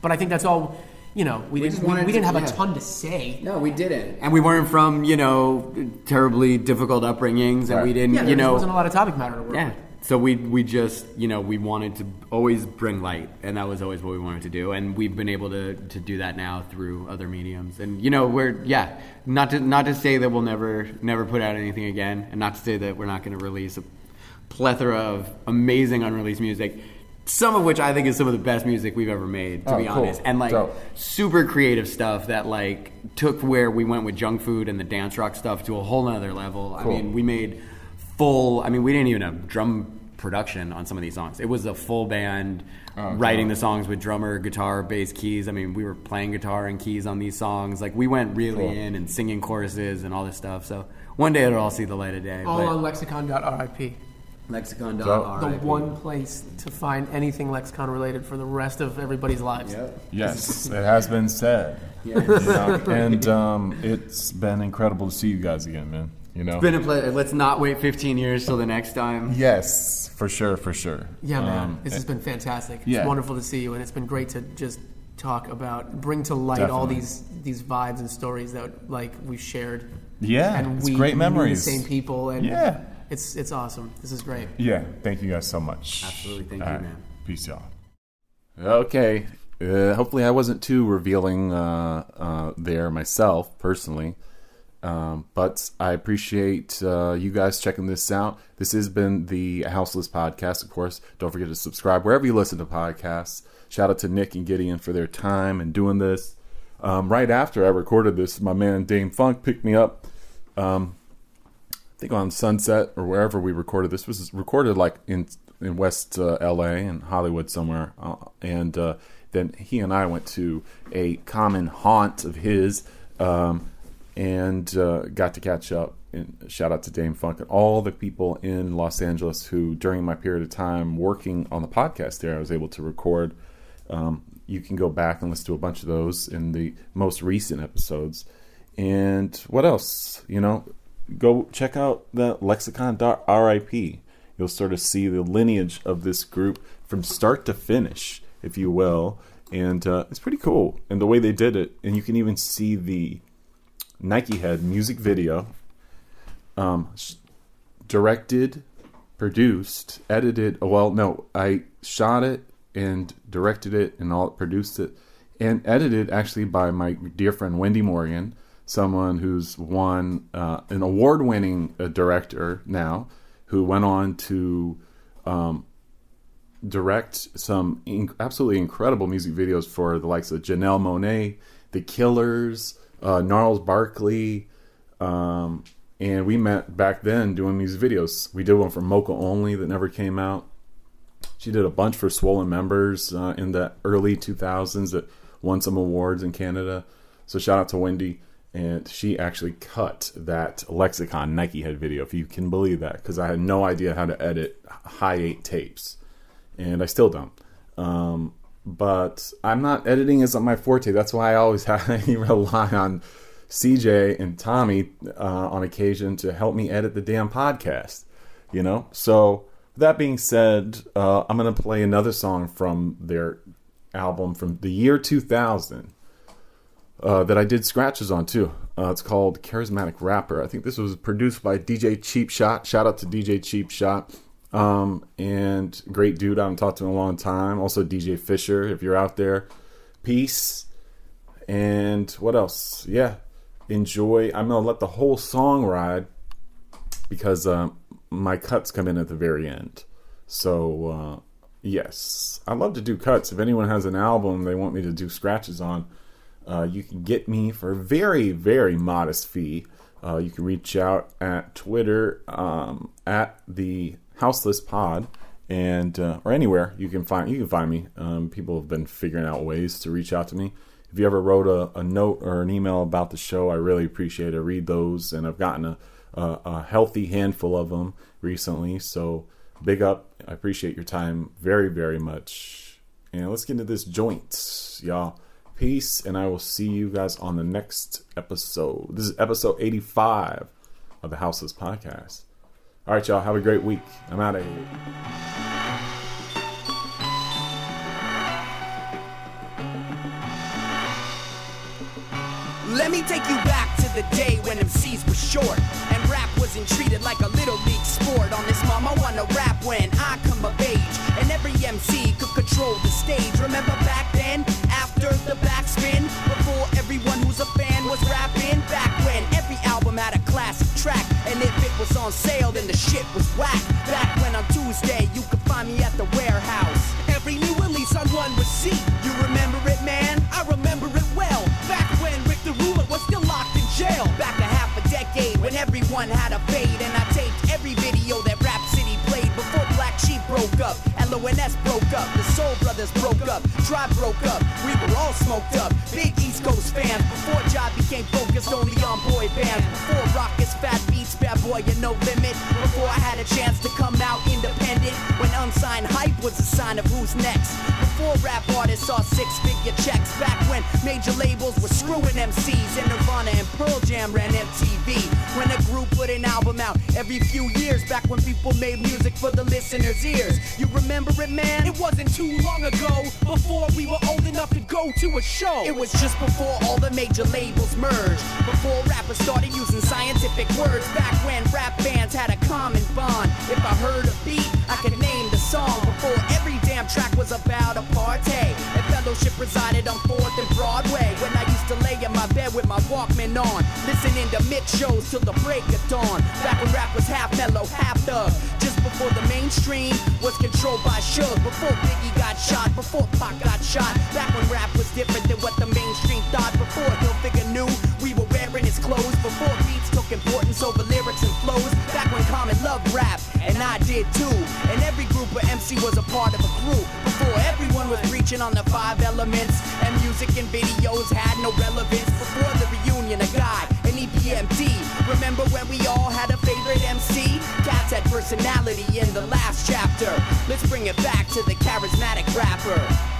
But I think that's all, you know, we, we didn't we, we didn't to, have yeah. a ton to say. No, we didn't. And we weren't from, you know, terribly difficult upbringings, right. and we didn't, yeah, there you know, wasn't a lot of topic matter to work yeah. with. So we we just, you know, we wanted to always bring light, and that was always what we wanted to do, and we've been able to, to do that now through other mediums. And you know, we're yeah, not to not to say that we'll never never put out anything again, and not to say that we're not going to release a plethora of amazing unreleased music, some of which I think is some of the best music we've ever made, to oh, be cool. honest. And like Dope. super creative stuff that like took where we went with junk food and the dance rock stuff to a whole nother level. Cool. I mean, we made full, I mean, we didn't even have drum production on some of these songs. It was a full band oh, writing cool. the songs with drummer, guitar, bass, keys. I mean, we were playing guitar and keys on these songs. Like we went really cool. in and singing choruses and all this stuff. So one day it'll all see the light of day. All but, on lexicon dot R I P Lexicon dot R I P The one place to find anything Lexicon related for the rest of everybody's lives. Yep. Yes, it has been said. Yes. You know, and um, it's been incredible to see you guys again, man. You know, it's been a pleasure. Let's not wait fifteen years till the next time. Yes, for sure, for sure. Yeah, man, um, this has been fantastic. It's yeah. wonderful to see you, and it's been great to just talk about, bring to light Definitely. all these these vibes and stories that like we've shared. Yeah, and it's we, great memories. We knew the same people, and yeah. It's it's awesome. This is great. Yeah. Thank you guys so much. Absolutely. Thank All you, right. man. Peace, y'all. Okay. Uh, hopefully I wasn't too revealing uh, uh, there myself, personally. Um, but I appreciate uh, you guys checking this out. This has been the Houseless Podcast, of course. Don't forget to subscribe wherever you listen to podcasts. Shout out to Nick and Gideon for their time and doing this. Um, right after I recorded this, my man Dame Funk picked me up. Um I think on Sunset or wherever we recorded. This was recorded like in in West uh, L A and Hollywood somewhere. Uh, and uh, then he and I went to a common haunt of his um, and uh, got to catch up. And shout out to Dame Funk and all the people in Los Angeles who, during my period of time working on the podcast there, I was able to record. Um, you can go back and listen to a bunch of those in the most recent episodes. And what else? You know, go check out the lexicon dot R I P You'll sort of see the lineage of this group from start to finish, if you will. And uh, it's pretty cool. And the way they did it. And you can even see the Nike Head music video um, directed, produced, edited. Well, no, I shot it and directed it and all produced it and edited actually by my dear friend Wendy Morgan, someone who's won uh, an award-winning uh, director now, who went on to um, direct some inc- absolutely incredible music videos for the likes of Janelle Monáe, The Killers, uh, Gnarls Barkley, um, and we met back then doing music videos. We did one for Mocha Only that never came out. She did a bunch for Swollen Members uh, in the early two thousands that won some awards in Canada. So shout out to Wendy. And she actually cut that Lexicon Nike Head video, if you can believe that, because I had no idea how to edit high eight tapes. And I still don't. Um, but I'm not editing is my forte. That's why I always have, I rely on C J and Tommy uh, on occasion to help me edit the damn podcast. You know? So, that being said, uh, I'm going to play another song from their album from the year two thousand. Uh, that I did scratches on too. Uh, it's called Charismatic Rapper. I think this was produced by D J Cheap Shot. Shout out to D J Cheap Shot. Um, and great dude. I haven't talked to in a long time. Also D J Fisher, if you're out there. Peace. And what else? Yeah. Enjoy. I'm going to let the whole song ride because uh, my cuts come in at the very end. So, uh, yes. I love to do cuts. If anyone has an album they want me to do scratches on, Uh, you can get me for a very, very modest fee Uh, you can reach out at Twitter um, at the Houseless Pod, and uh, or anywhere you can find you can find me. Um, people have been figuring out ways to reach out to me. If you ever wrote a, a note or an email about the show, I really appreciate it. I read those, and I've gotten a, a, a healthy handful of them recently. So big up. I appreciate your time very, very much. And let's get into this joint, y'all. Peace, and I will see you guys on the next episode. This is episode eighty-five of the Houseless Podcast. All right, y'all. Have a great week. I'm out of here. Let me take you back to the day when M Cs were short and rap wasn't treated like a little league sport. On this mom, I wanna rap when I come of age, and every M C could control the stage. Remember back then, after the backspin, before everyone who's a fan was rapping. Back when every album had a classic track, and if it was on sale, then the shit was whack. Back when on Tuesday you could find me at the warehouse. Every new release on one receipt. You remember it, man? I remember it well. Back when Rick the Ruler was still locked in jail. Back a half a decade when everyone had a fade, and I taped every video that Rap City played. Before Black Sheep broke up, L O N S broke up, the Soul Brothers broke up, Tribe broke up, we were all smoked up, big East Coast fans. Before Job became focused only on boy bands. Before Rockets, Fat Beats, Bad Boy and No Limit. Before I had a chance to come out independent, when unsigned hype was a sign of who's next. Before rap artists saw six-figure checks. Back when major labels were screwing M Cs, and Nirvana and Pearl Jam ran M T V. When a group put an album out every few years. Back when people made music for the listeners' ears. You remember it, man? It wasn't too long ago, before we were old enough to go to a show. It was just before all the major labels merged, before rappers started using scientific words. Back when rap fans had a common bond. If I heard a beat, I could name the song. Before every damn track was about a party, and Fellowship resided on fourth and Broadway. When I used to lay in my bed with my Walkman on, listening to mid shows till the break of dawn. Back when rap was half mellow, half thug, just before the mainstream was controlled by Suge. Before Biggie got shot, before Pac got shot. Back when rap was different than what the mainstream thought. Before Hilfiger knew we were wearing his clothes. Before beats took importance over lyrics and flows. Back when Common loved rap, and I did too, and every group of M C was a part of a crew. Before everyone was preaching on the five elements, and music and videos had no relevance. Before the reunion of God and E P M D. Remember when we all had a favorite M C? Cats had personality in the last chapter. Let's bring it back to the charismatic rapper.